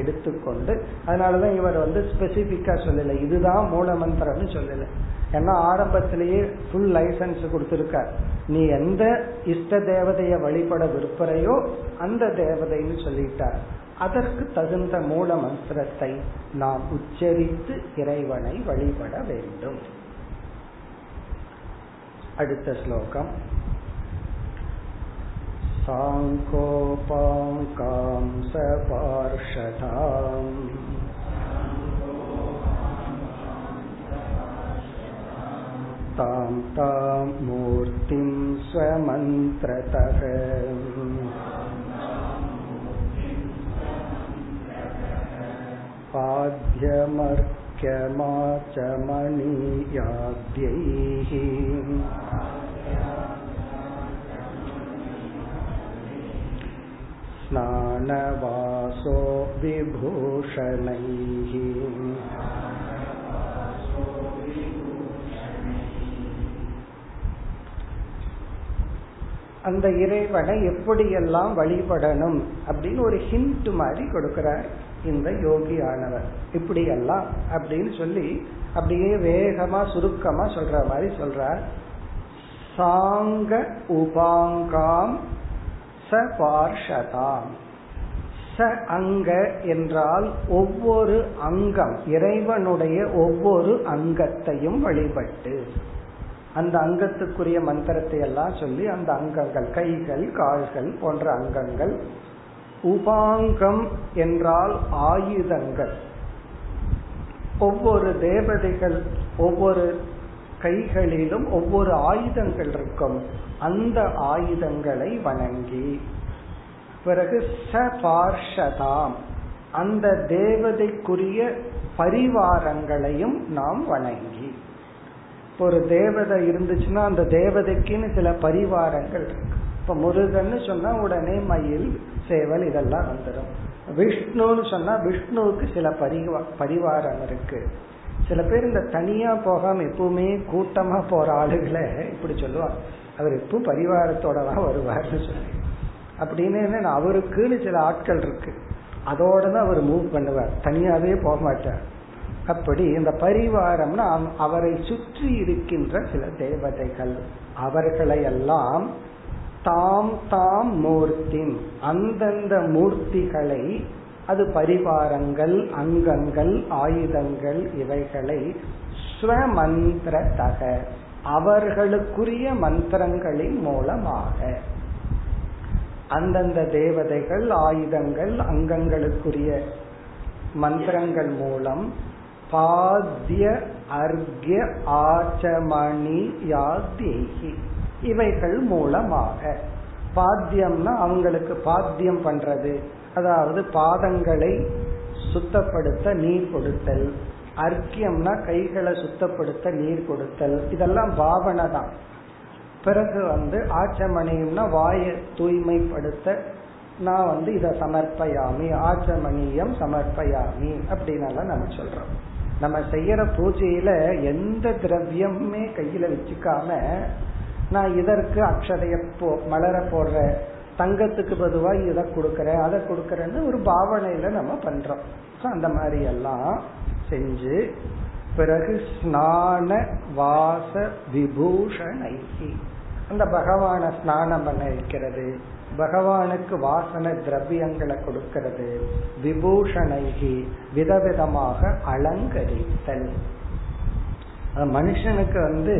எடுத்துக்கொண்டு. அதனாலதான் இவர் ஸ்பெசிபிக்கா சொல்லல இதுதான் மூல மந்திரம்னு சொல்லல, ஏன்னா ஆரம்பத்திலேயே ஃபுல் லைசன்ஸ் கொடுத்திருக்கார். நீ எந்த இஷ்ட தேவதையை வழிபட விருப்பறையோ அந்த தேவதைன்னு சொல்லிட்டார். அதற்கு தகுந்த மூல மந்திரத்தை நாம் உச்சரித்து இறைவனை வழிபட வேண்டும். அடுத்த ஸ்லோகம் சாங்கோபாங்காம் சபார்ஷதாம் தாம் தாம் மூர்த்திம் ஸ்வமந்த்ரதம் பாத்யமர்க்கமாச்சமணியாத்யைஹி ஸ்நானவாசோ விபூஷணைஹி. அந்த இறைவனை எப்படியெல்லாம் வழிபடணும் அப்படின்னு ஒரு ஹிண்ட் மாதிரி கொடுக்கிறார் இந்த யோகி ஆனவர். இப்படி எல்லாம் அப்படின்னு சொல்லி அப்படியே வேகமா சுருக்கமா சொல்ற மாதிரி சொல்றார். சாங்க உபாங்காம் ச பார்ஷதாம். ச அங்க என்றால் ஒவ்வொரு அங்கம், இறைவனுடைய ஒவ்வொரு அங்கத்தையும் வழிபட்டு, அந்த அங்கத்துக்குரிய மந்திரத்தை எல்லாம் சொல்லி, அந்த அங்கங்கள் கைகள் கால்கள் போன்ற அங்கங்கள். உபாங்கம் என்றால் ஆயுதங்கள், ஒவ்வொரு தேவதைகள் ஒவ்வொரு கைகளிலும் ஒவ்வொரு ஆயுதங்கள் இருக்கும், அந்த ஆயுதங்களை வணங்கி. பிறகு சபார்ஷதாம், அந்த தேவதைக்குரிய பரிவாரங்களையும் நாம் வணங்கி. ஒரு தேவதை இருந்துச்சுன்னா அந்த தேவதைக்குன்னு சில பரிவாரங்கள் இருக்கு. இப்ப முருகன்னு சொன்னா உடனே மயில் சேவல் இதெல்லாம் வந்துடும். விஷ்ணுன்னு சொன்னா விஷ்ணுவுக்கு சில பரிவாரம் இருக்கு. சில பேர் இந்த தனியா போகாம எப்பவுமே கூட்டமா போற ஆளுகளை இப்படி சொல்லுவாங்க, அவர் எப்போ பரிவாரத்தோட தான் வருவார்னு சொல்லி. அப்படின்னு அவருக்குன்னு சில ஆட்கள் இருக்கு, அதோட தான் அவர் மூவ் பண்ணுவார், தனியாவே போக மாட்டார். அப்படி இந்த பரிவாரம்னா அவரை சுற்றி இருக்கின்ற சில தேவதைகள், அவர்களை எல்லாம். தாம் தாம் மூர்த்தி, அந்தந்த மூர்த்திகளை, அது பரிவாரங்கள் அங்கங்கள் ஆயுதங்கள், இவைகளை ஸ்வமந்திரதக அவர்களுக்குரிய மந்திரங்களின் மூலமாக, அந்தந்த தேவதைகள் ஆயுதங்கள் அங்கங்களுக்குரிய மந்திரங்கள் மூலம் பாத்ய அர்க்ய ஆச்சமணி யாத்யேகி இவைகள் மூலமாக பாத்தியம்னா அவங்களுக்கு பாத்தியம் பண்றது, அதாவது பாதங்களை சுத்தப்படுத்த நீர் கொடுத்தல், அர்க்கியம்னா கைகளை சுத்தப்படுத்த நீர் கொடுத்தல், இதெல்லாம் பாவனை தான். பிறகு ஆச்சமணியம்னா வாயை தூய்மைப்படுத்த நான் இத சமர்ப்பயாமி, ஆச்சமணியம் சமர்ப்பயாமி அப்படின்னால நம்ம சொல்றோம். நம்ம செய்யற பூஜையில எந்த திரவியமே கையில வச்சுக்காம, நான் இதற்கு அக்ஷதைய மலர போடுற, தங்கத்துக்கு பொதுவா இதை கொடுக்கறேன் அதை கொடுக்கறேன்னு ஒரு பாவனையில நம்ம பண்றோம். அந்த மாதிரி எல்லாம் செஞ்சு பிறகு ஸ்நான வாச விபூஷணை, அந்த பகவான ஸ்நானம் பண்ண வைக்கிறது, பகவானுக்கு வாசன திரவியங்களை கொடுக்கிறது, விபூஷணை விதவிதமாக அலங்கரித்தல். மனுஷனுக்கு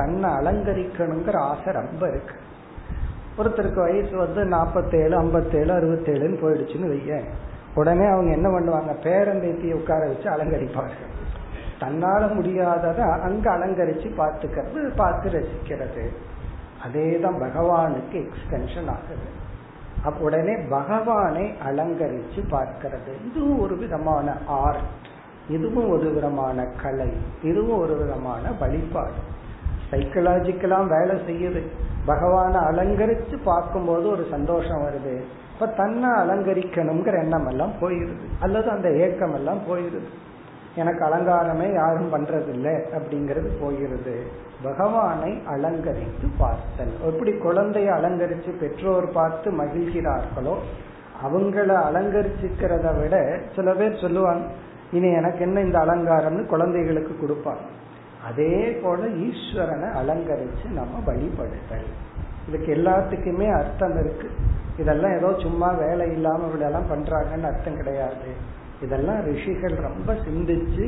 தன்னை அலங்கரிக்கணுங்கிற ஆசை ரொம்ப இருக்கு. ஒருத்தருக்கு வயசு 47 57 67 போயிடுச்சுன்னு வைய, உடனே அவங்க என்ன பண்ணுவாங்க, பேரம்பேத்தியை உட்கார வச்சு அலங்கரிப்பார்கள். தன்னால முடியாததை அங்க அலங்கரிச்சு பார்த்து ரசிக்கிறது. அதேதான் பகவானுக்கு எக்ஸ்டென்ஷன் ஆகுது. உடனே பகவானை அலங்கரிச்சு பார்க்கிறது. இதுவும் ஒரு விதமான ஆர்ட், இதுவும் ஒரு விதமான கலை, இதுவும் ஒரு விதமான வழிபாடு. சைக்கலாஜிக்கெல்லாம் வேலை செய்யுது. பகவானை அலங்கரிச்சு பார்க்கும்போது ஒரு சந்தோஷம் வருது. இப்ப தன்னை அலங்கரிக்கணுங்கிற எண்ணம் எல்லாம் போயிருது, அல்லது அந்த ஏக்கம் எல்லாம் போயிருது. எனக்கு அலங்காரமே யாரும் பண்றது இல்லை அப்படிங்கிறது போகிறது. பகவானை அலங்கரித்து பார்த்தல். எப்படி குழந்தைய அலங்கரிச்சு பெற்றோர் பார்த்து மகிழ்கிறார்களோ, அவங்கள அலங்கரிச்சுக்கிறத விட சில பேர் சொல்லுவாங்க, இனி எனக்கு என்ன இந்த அலங்காரம்னு குழந்தைகளுக்கு கொடுப்பாங்க. அதே போல ஈஸ்வரனை அலங்கரிச்சு நம்ம வழிபடுத்தல். இதுக்கு எல்லாத்துக்குமே அர்த்தம் இருக்கு. இதெல்லாம் ஏதோ சும்மா வேலை இல்லாம இதெல்லாம் பண்றாங்கன்னு அர்த்தம் கிடையாது. இதெல்லாம் ரிஷிகள் ரொம்ப சிந்திச்சு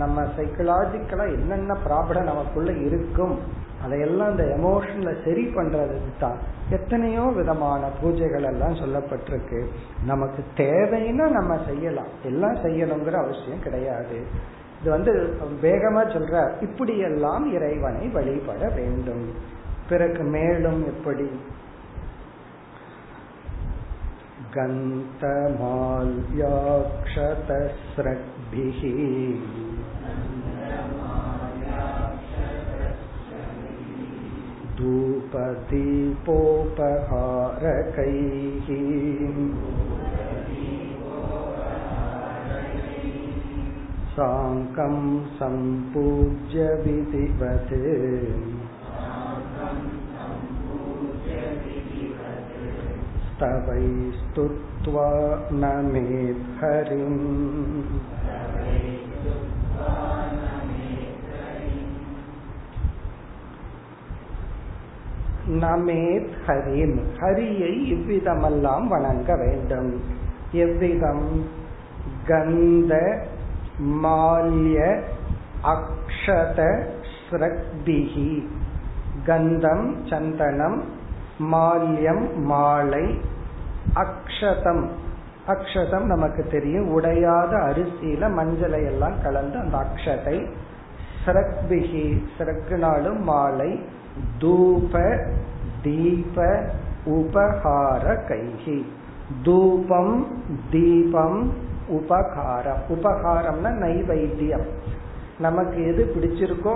நம்ம சைக்கலாஜிக்கலா என்னென்ன ப்ராப்ளம் நமக்குள்ள இருக்கும் அதையெல்லாம் இந்த எமோஷன்ல சரி பண்றதுக்கு தான் எத்தனையோ விதமான பூஜைகள் எல்லாம் சொல்லப்பட்டிருக்கு. நமக்கு தேவைன்னா நம்ம செய்யலாம், எல்லாம் செய்யணுங்கிற அவசியம் கிடையாது. இது வேகமா சொல்ற இப்படியெல்லாம் இறைவனை வழிபட வேண்டும். பிறகு மேலும் எப்படி தூபதீபோபஹாரகைஹி சாங்கம் சம்பூஜ்ய விதிவத் தவை ஸ்துத்வா நமேத் ஹரிம். நமேத் ஹரிம், ஹரியை இவ்விதமெல்லாம் வணங்க வேண்டும். எவ்விதம்? கந்த மால்ய அக்ஷத ஸ்ரக்பிஹி, கந்தம் சந்தனம், மால்யம் மாலை, அக்ஷதம், அக்ஷதம் நமக்கு தெரியும், உடையாத அரிசியில மஞ்சளை எல்லாம் கலந்து அந்த அக்ஷதை, ஸ்ரக்பிஹி ஸ்ரக்னாலும் மாலை, தூப தீப உபகார கைஹி, தூபம் தீபம் உபகாரம், உபகாரம்னா நைவேத்தியம், நமக்கு எது பிடிச்சிருக்கோ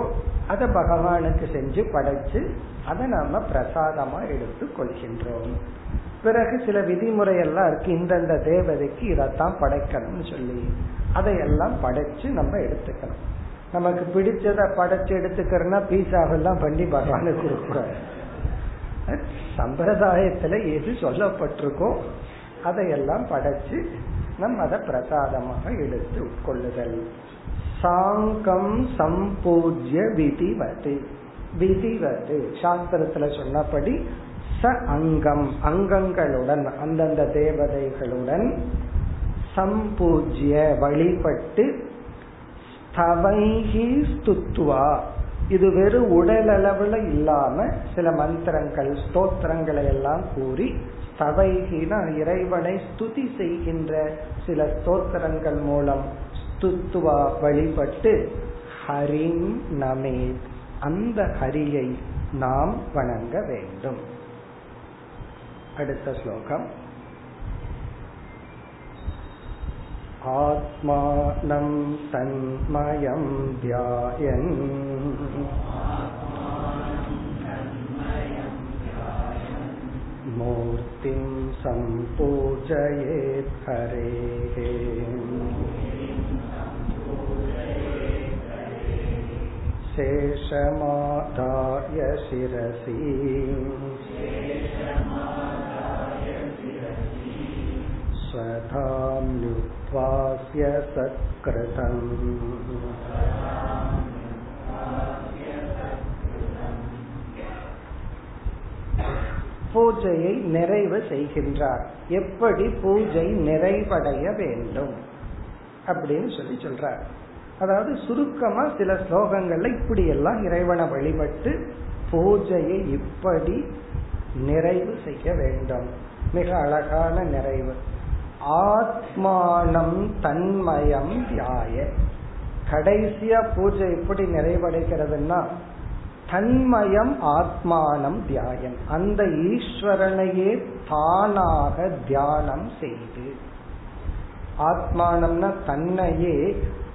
அதை பகவானுக்கு செஞ்சு படைச்சு அதை நாம பிரசாதமா எடுத்து கொள்கின்றோம். பிறகு சில விதிமுறையெல்லாம் இருக்கு, இந்தந்த தேவதைக்கு இதைத்தான் படைக்கணும்னு சொல்லி அதையெல்லாம் படைச்சு நம்ம எடுத்துக்கணும். நமக்கு பிடிச்சதை படைச்சு எடுத்துக்கிறோம்னா பீஸாவெல்லாம் பண்ணி பகவானுக்கு கொடுக்கூடாது. சம்பிரதாயத்துல எது சொல்லப்பட்டிருக்கோ அதையெல்லாம் படைச்சு நம்ம அதை பிரசாதமாக எடுத்து உட்கொள்ளுதல். சாங்கம் சம்பூஜ்ய விதிவது, விதிவது சாஸ்திரத்துல சொன்னபடி ச அங்கம், அங்கங்களுடன் அந்தந்த தேவதைகளுடன், சம்பூஜ்ய வழிபட்டு, ஸ்தவைஹி ஸ்துத்வா இது வெறும் உடல் அளவுல இல்லாம சில மந்திரங்கள் ஸ்தோத்திரங்களை எல்லாம் கூறி, ஸ்தவைஹினா இறைவனை ஸ்துதி செய்கின்ற சில ஸ்தோத்திரங்கள் மூலம் துத்துவா வழிபட்டு, ஹரிம் நமே அந்த ஹரியை நாம் வணங்க வேண்டும். அடுத்த ஸ்லோகம் ஆத்மானம் தன்மயம் தியாயன் மூர்த்திம் சம்பூஜயேத் ஹரேஹே. சேஷமாதாய சிரசி ஸ்வதாம் லுத்வாஸ்ய சத்கிருதம் பூஜையை நிறைவு செய்கின்றார். எப்படி பூஜை நிறைவடைய வேண்டும் அப்படின்னு சொல்றார். அதாவது சுருக்கமா சில ஸ்லோகங்கள்ல இப்படி எல்லாம் இறைவனை வழிபட்டு பூஜையை இப்படி நிறைவு செய்ய வேண்டும். மிக அழகான நிறைவு. ஆத்மானம் தன்மயம் தியாய. கடைசியா பூஜை எப்படி நிறைவடைகிறதுன்னா தன்மயம் ஆத்மானம் தியாயம். அந்த ஈஸ்வரனையே தானாக தியானம் செய்து. ஆத்மானம்னா தன்னையே,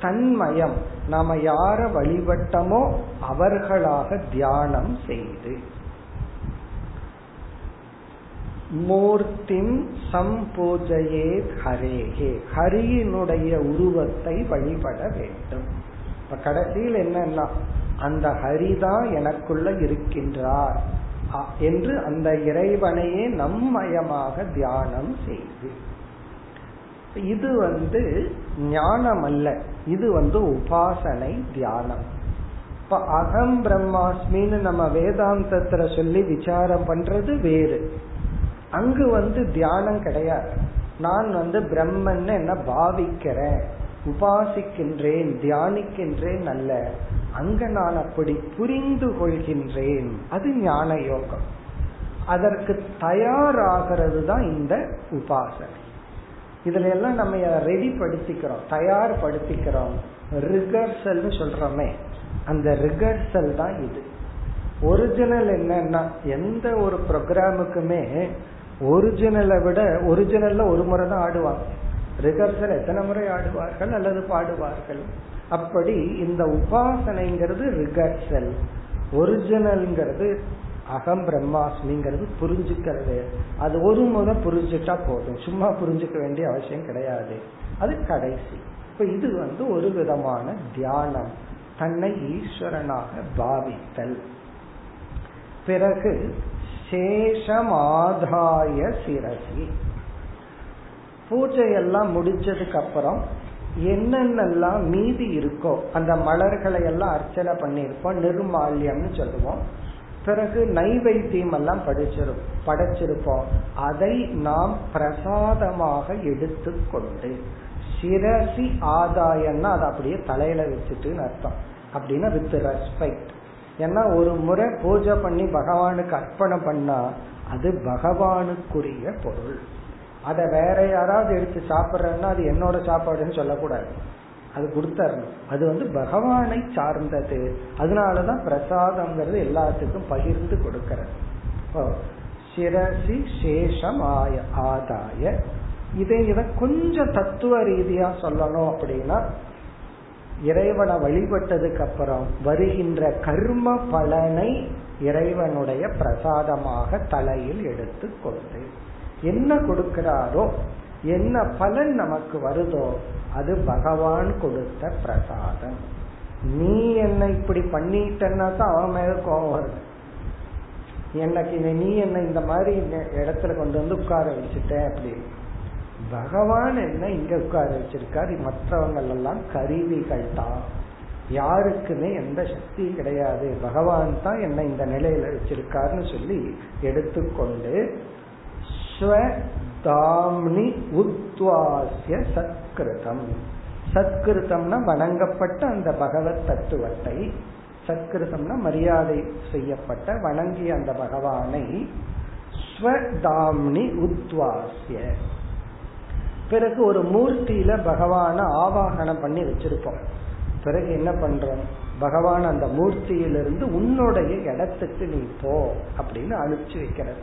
தன்மயம் நாம யார வழிபட்டமோ அவர்களாக தியானம் செய்து. மூர்த்திம் சம்பூஜையே ஹரேஹே, ஹரியினுடைய உருவத்தை வழிபட வேண்டும். இப்ப கடைசியில் என்னன்னா அந்த ஹரிதான் எனக்குள்ள இருக்கின்றார் என்று அந்த இறைவனையே நம்மயமாக தியானம் செய்து. இது ஞானம் அல்ல, இது உபாசனை தியானம். இப்ப அகம் பிரம்மாஸ்மின்னு நம்ம வேதாந்தத்துல சொல்லி விசாரம் பண்றது வேறு. அங்கு தியானம் கிடையாது. நான் பிரம்மன் என்ன பாவிக்கிறேன், உபாசிக்கின்றேன், தியானிக்கின்றேன் அல்ல. அங்க நான் அப்படி புரிந்து கொள்கின்றேன், அது ஞான யோகம். அதற்கு தயாராகிறது தான் இந்த உபாசனை. இதுல எல்லாம் நம்ம ரெடி படுத்திக்கிறோம், தயார்படுத்திக்கிறோம், ரிகர்சல் சொல்றோமே. அந்த ரிகர்சல் தான் இது. ஒரிஜினல் என்னன்னா எந்த ஒரு ப்ரோக்ராமுக்குமே ஒரிஜினலை விட ஒரிஜினல்ல ஒரு முறை தான் ஆடுவாங்க. ரிகர்சல் எத்தனை முறை ஆடுவார்கள் அல்லது பாடுவார்கள். அப்படி இந்த உபாசனைங்கிறது ரிகர்சல். ஒரிஜினல்ங்கிறது அகம் பிரம்மாஸ்மிங்கிறது புரிஞ்சுக்கிறது. அது ஒரு முறை புரிஞ்சுட்டா போதும், சும்மா புரிஞ்சுக்க வேண்டிய அவசியம் கிடையாது. அது கடைசி. இப்ப இது ஒரு விதமான தியானம், தன்னை ஈஸ்வரனாக பாவித்தல். பிறகு சேஷமாதாய சிரசி. பூஜையெல்லாம் முடிச்சதுக்கு அப்புறம் என்னென்னலாம் மீதி இருக்கோ அந்த மலர்களை எல்லாம் அர்ச்சனை பண்ணிருப்போம், நிர்மால்யம்னு சொல்லுவோம். பிறகு நைவேத்தியம் எல்லாம் படைச்சிருப்போம். அதை நாம் பிரசாதமாக எடுத்து கொண்டு சிரசி ஆதாயம்னா அதை அப்படியே தலையில வச்சுட்டு அர்த்தம். அப்படின்னா வித் ரெஸ்பெக்ட். ஏன்னா ஒரு முறை பூஜை பண்ணி பகவானுக்கு அர்ப்பணை பண்ணா அது பகவானுக்குரிய பொருள். அதை வேற யாராவது எடுத்து சாப்பிட்றன்னா அது என்னோட சாப்பாடுன்னு சொல்லக்கூடாது, அது கொடுத்தரணும். அது பகவானை சார்ந்தது. அதனாலதான் பிரசாதம்ங்கிறது எல்லாத்துக்கும் பகிர்ந்து கொடுக்கறது. சிரசி சேஷம் ஆதாய. இதை கொஞ்சம் தத்துவ ரீதியா சொல்லணும் அப்படின்னா இறைவனை வழிபட்டதுக்கு அப்புறம் வருகின்ற கர்ம பலனை இறைவனுடைய பிரசாதமாக தலையில் எடுத்து கொடுத்து என்ன கொடுக்கிறாரோ, என்ன பலன் நமக்கு வருதோ அது பகவான் கொடுத்த பிரசாதம். நீ என்ன இப்படி பண்ணிட்டன்னா தான் அவன் மேல கோபம் வருது. எனக்கு நீ என்ன இந்த மாதிரி இடத்துல கொண்டு உட்கார வச்சுட்ட அப்படின்னு. பகவான் என்ன இங்க உட்கார வச்சிருக்காரு. மற்றவங்க எல்லாம் கருவிகள் தான், யாருக்குமே எந்த சக்தியும் கிடையாது. பகவான் தான் என்ன இந்த நிலையில வச்சிருக்காருன்னு சொல்லி எடுத்துக்கொண்டு சத்கிருதம். சத்கிருதம்னா வணங்கப்பட்ட அந்த பகவத் தத்துவத்தை, சத்கிருதம்னா மரியாதை செய்யப்பட்ட வணங்கிய அந்த பகவானை ஸ்வதாம்னி உத்வாஸ்ய. பிறகு ஒரு மூர்த்தியில பகவான ஆவாகனம் பண்ணி வச்சிருப்போம். பிறகு என்ன பண்றோம், பகவான் அந்த மூர்த்தியிலிருந்து உன்னுடைய இடத்துக்கு நீ போ அப்படின்னு அனுப்பிச்சு வைக்கிறது.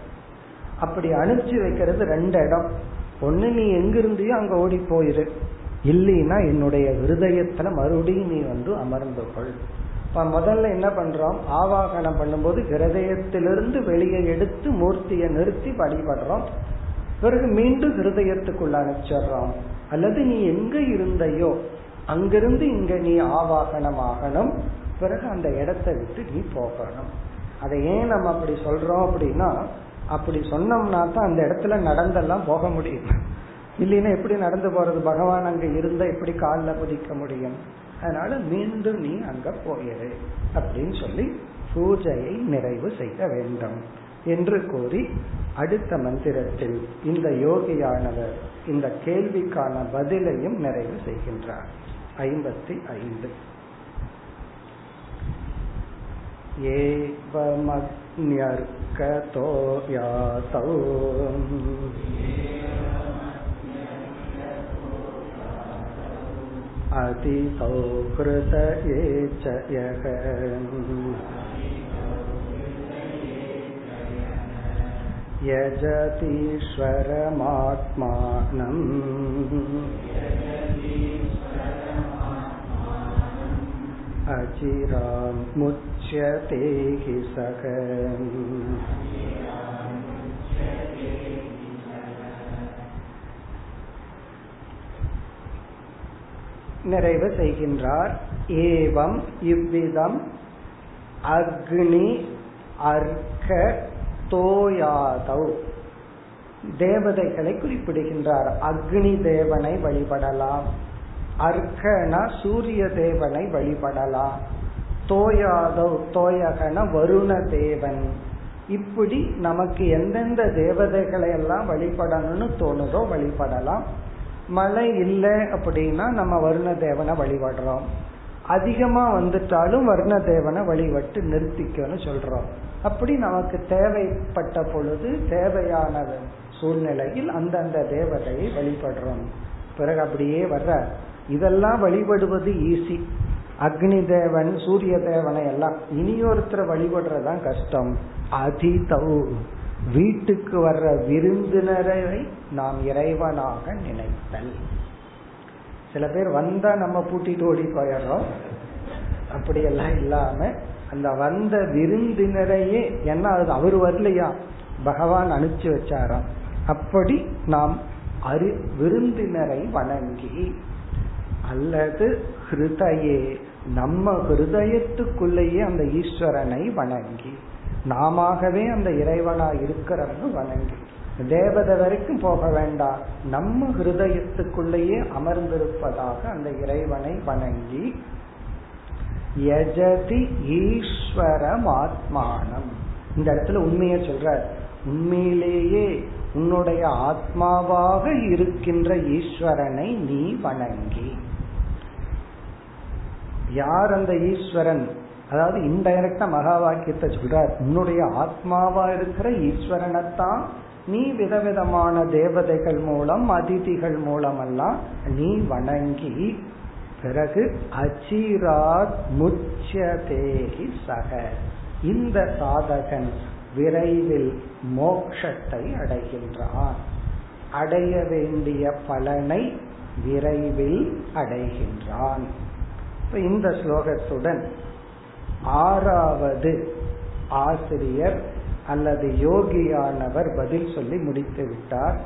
அப்படி அனுப்பிச்சு வைக்கிறது ரெண்டு இடம். ஒன்னு நீ எங்கிருந்தியோ அங்க ஓடி போயிரு, இல்லைன்னா என்னுடைய விருதயத்துல மறுபடியும் நீ வந்து அமர்ந்து கொள். முதல்ல என்ன பண்றோம், ஆவாகனம் பண்ணும்போது ஹிருதயத்திலிருந்து வெளியே எடுத்து மூர்த்தியை நிறுத்தி வழிபடுறோம். பிறகு மீண்டும் ஹிருதயத்துக்குள்ள அனுப்பிச்சிடுறோம். அல்லது நீ எங்க இருந்தையோ அங்கிருந்து இங்க நீ ஆவாகனம் ஆகணும், பிறகு அந்த இடத்தை விட்டு நீ போகணும். அதை ஏன் நம்ம அப்படி சொல்றோம் அப்படின்னா, அப்படி சொன்னோம்னா தான் அந்த இடத்துல நடந்தெல்லாம் போக முடியும். இல்லைன்னா எப்படி நடந்து போறது, பகவான் அங்க இருந்த எப்படி காலில் பிடிக்க முடியும்? அதனால மீண்டும் நீ அங்க போயிரு அப்படின்னு சொல்லி பூஜையை நிறைவு செய்ய வேண்டும் என்று கூறி அடுத்த மந்திரத்தில் இந்த யோகியானவர் இந்த கேள்விக்கான பதிலையும் நிறைவு செய்கின்றார். 55 ஏவமக்ஞர்கதோ யாதௌ அதிதௌ க்ருதயேச்ச யகம் யஜதீஸ்வரமாத்மானம் அச்சிராம் முச்யதே ஹி சகம். நிறைவு செய்கின்றார். ஏவம் இவ்விதம் அக்னி அர்க்க தோயாதவ், தேவதைகளை குறிப்பிடுகின்றார். அக்னி தேவனை வழிபடலாம், அர்க்கனா சூரிய தேவனை வழிபடலாம், தோயாதவ் தோயகன வருண தேவன். இப்படி நமக்கு எந்தெந்த தேவதைகளை எல்லாம் வழிபடணும்னு தோணுதோ வழிபடலாம். மழை இல்லை அப்படின்னா நம்ம வருண தேவனை வழிபடுறோம், அதிகமா வந்துட்டாலும் வருண தேவனை வழிபட்டு நிறுத்திக்கணும்னு சொல்றோம். அப்படி நமக்கு தேவைப்பட்ட பொழுது தேவையான சூழ்நிலையில் அந்தந்த தேவதையை வழிபடுறோம். பிறகு அப்படியே வர்ற இதெல்லாம் வழிபடுவது ஈஸி, அக்னி தேவன் சூரிய தேவனை எல்லாம். இனியொருத்தரை வழிபடுறதுதான் கஷ்டம். அதிதவு வீட்டுக்கு வர்ற விருந்தினரை நாம் இறைவனாக நினைத்தல். சில பேர் வந்தா நம்ம பூட்டிட்டு ஓடி போயிடுறோம், அப்படியெல்லாம் இல்லாம அந்த வந்த விருந்தினரையே, ஏன்னா அது அவர் வரலையா, பகவான் அனுப்பிச்சு வச்சாராம். அப்படி நாம் விருந்தினரை வணங்கி, அல்லது ஹிருதயே நம்ம ஹிருதயத்துக்குள்ளேயே அந்த ஈஸ்வரனை வணங்கி, நாமவே அந்த இறைவனா இருக்கிறவங்க வணங்கி. தேவதை வரைக்கும் போக வேண்டாம், நம்ம ஹிருதயத்துக்குள்ளேயே அமர்ந்திருப்பதாக அந்த இறைவனை வணங்கி. யஜதி ஈஸ்வரமாத்மானம், இந்த இடத்துல உண்மையை சொல்ற, உண்மையிலேயே உன்னுடைய ஆத்மாவாக இருக்கின்ற ஈஸ்வரனை நீ வணங்கி. யார் அந்த ஈஸ்வரன்? அதாவது இன்டைரக்டா மகா வாக்கியத்தை சொல்றார். உன்னுடைய ஆத்மாவா இருக்கிற ஈஸ்வரனைத்தான் நீ விதவிதமான தேவதைகள் மூலம் அதிதிகள் மூலம் எல்லாம் நீ வணங்கி. பிறகு அச்சிராத் முச்சதேஹி சக, இந்த சாதகன் விரைவில் மோட்சத்தை அடைகின்றான், அடைய வேண்டிய பலனை விரைவில் அடைகின்றான். இந்த ஸ்லோகத்துடன் ஆறாவது ஆசிரியர் அல்லது யோகியானவர் பதில் சொல்லி முடித்துவிட்டார்.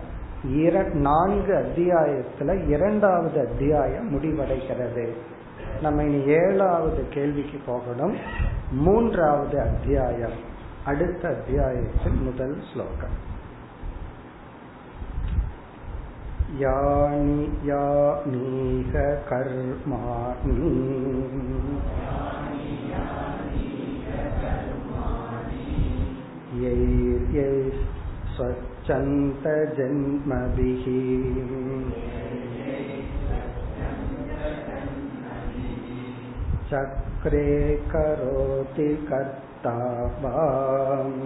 4 அத்தியாயத்துல 2வது அத்தியாயம் முடிவடைகிறது. நம்ம இனி 7வது கேள்விக்கு போகணும். 3வது அத்தியாயம், அடுத்த அத்தியாயத்தின் முதல் ஸ்லோகம். யானி யானீக கர்மாணி ஸ்வச்சந்த ஜன்மபிஹி சக்ரே கரோதி கர்த்தாவாம்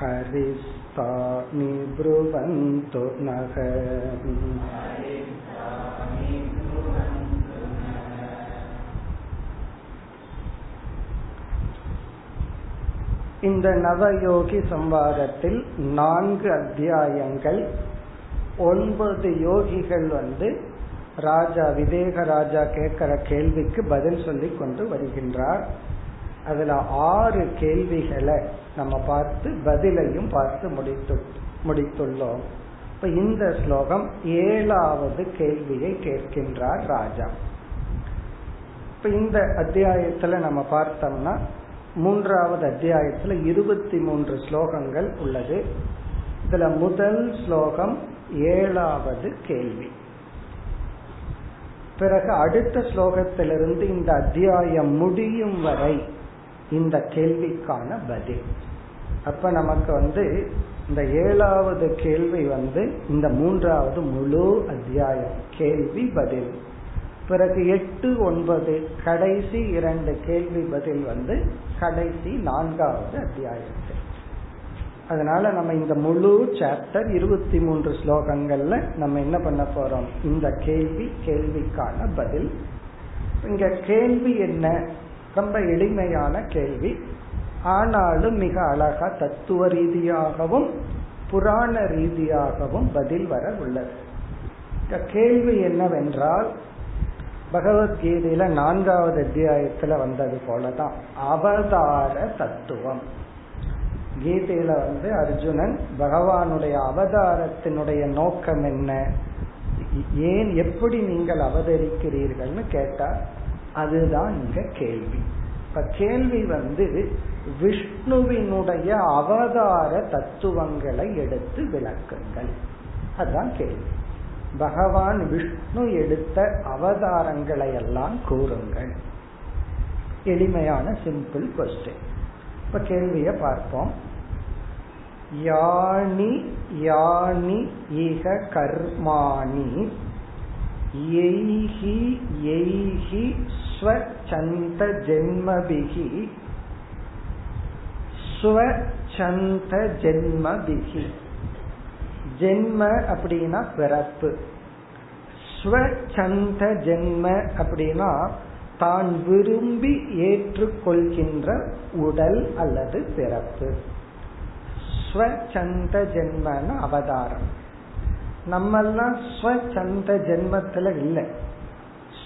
ஹரிஸ்தானி ப்ருவந்து நக. இந்த நவயோகி சம்வாதத்தில் 4 அத்தியாயங்கள் 9 யோகிகள் ராஜா விதேக ராஜா கேட்கிற கேள்விக்கு பதில் சொல்லி கொண்டு வருகின்றார். அதுல 6 கேள்விகளை நம்ம பார்த்து பதிலையும் பார்த்து முடித்துள்ளோம். இப்ப இந்த ஸ்லோகம் 7வது கேள்வியை கேட்கின்றார் ராஜா. இப்ப இந்த அத்தியாயத்துல நம்ம பார்த்தோம்னா 3வது அத்தியாயத்துல 23 ஸ்லோகங்கள் உள்ளது. இதுல முதல் ஸ்லோகம் 7வது கேள்வி. பிறகு அடுத்த ஸ்லோகத்திலிருந்து இந்த அத்தியாயம் முடியும் வரை இந்த கேள்விக்கான பதில். அப்ப நமக்கு இந்த 7வது கேள்வி இந்த 3வது முழு அத்தியாயம் கேள்வி பதில். பிறகு 8, 9 கடைசி 2 கேள்வி பதில் கடைசி 4வது அத்தியாயத்தில். அதனால நம்ம இந்த முழு சாப்டர் 23 ஸ்லோகங்கள்ல நம்ம என்ன பண்ண போறோம், இந்த கேள்விக்கான பதில். இங்க கேள்வி என்ன, ரொம்ப எளிமையான கேள்வி, ஆனாலும் மிக அழகா தத்துவ ரீதியாகவும் புராண ரீதியாகவும் பதில் வர உள்ளது. கேள்வி என்னவென்றால், பகவத்கீதையில 4வது அத்தியாயத்துல வந்தது போலதான் அவதார தத்துவம். கீதையில அர்ஜுனன் பகவானுடைய அவதாரத்தினுடைய நோக்கம் என்ன, ஏன் எப்படி நீங்கள் அவதரிக்கிறீர்கள்னு கேட்டார். அதுதான் இங்க கேள்வி. இப்ப கேள்வி விஷ்ணுவினுடைய அவதார தத்துவங்களை எடுத்து விளக்குங்கள், அதுதான் கேள்வி. பகவான் விஷ்ணு எடுத்த அவதாரங்களை எல்லாம் கூறுங்கள். எளிமையான சிம்பிள் கொஸ்டின். இப்ப கேள்விய பார்ப்போம். யானி யானி இஹ கர்மாணி யைஹி யைஹி ஸ்வச்சந்த ஜென்மபிஹி ஸ்வச்சந்த ஜென்மபிஹி. ஜென்ம அப்படின்னா பிறப்பு, ஸ்வச்சந்த ஜென்ம அப்படின்னா தான் விரும்பி ஏற்றுக்கொள்கின்ற உடல் அல்லது பிறப்பு. ஸ்வச்சந்த ஜென்மன்னு அவதாரம். நம்மெல்லாம் ஸ்வச்சந்த ஜென்மத்துல இல்லை.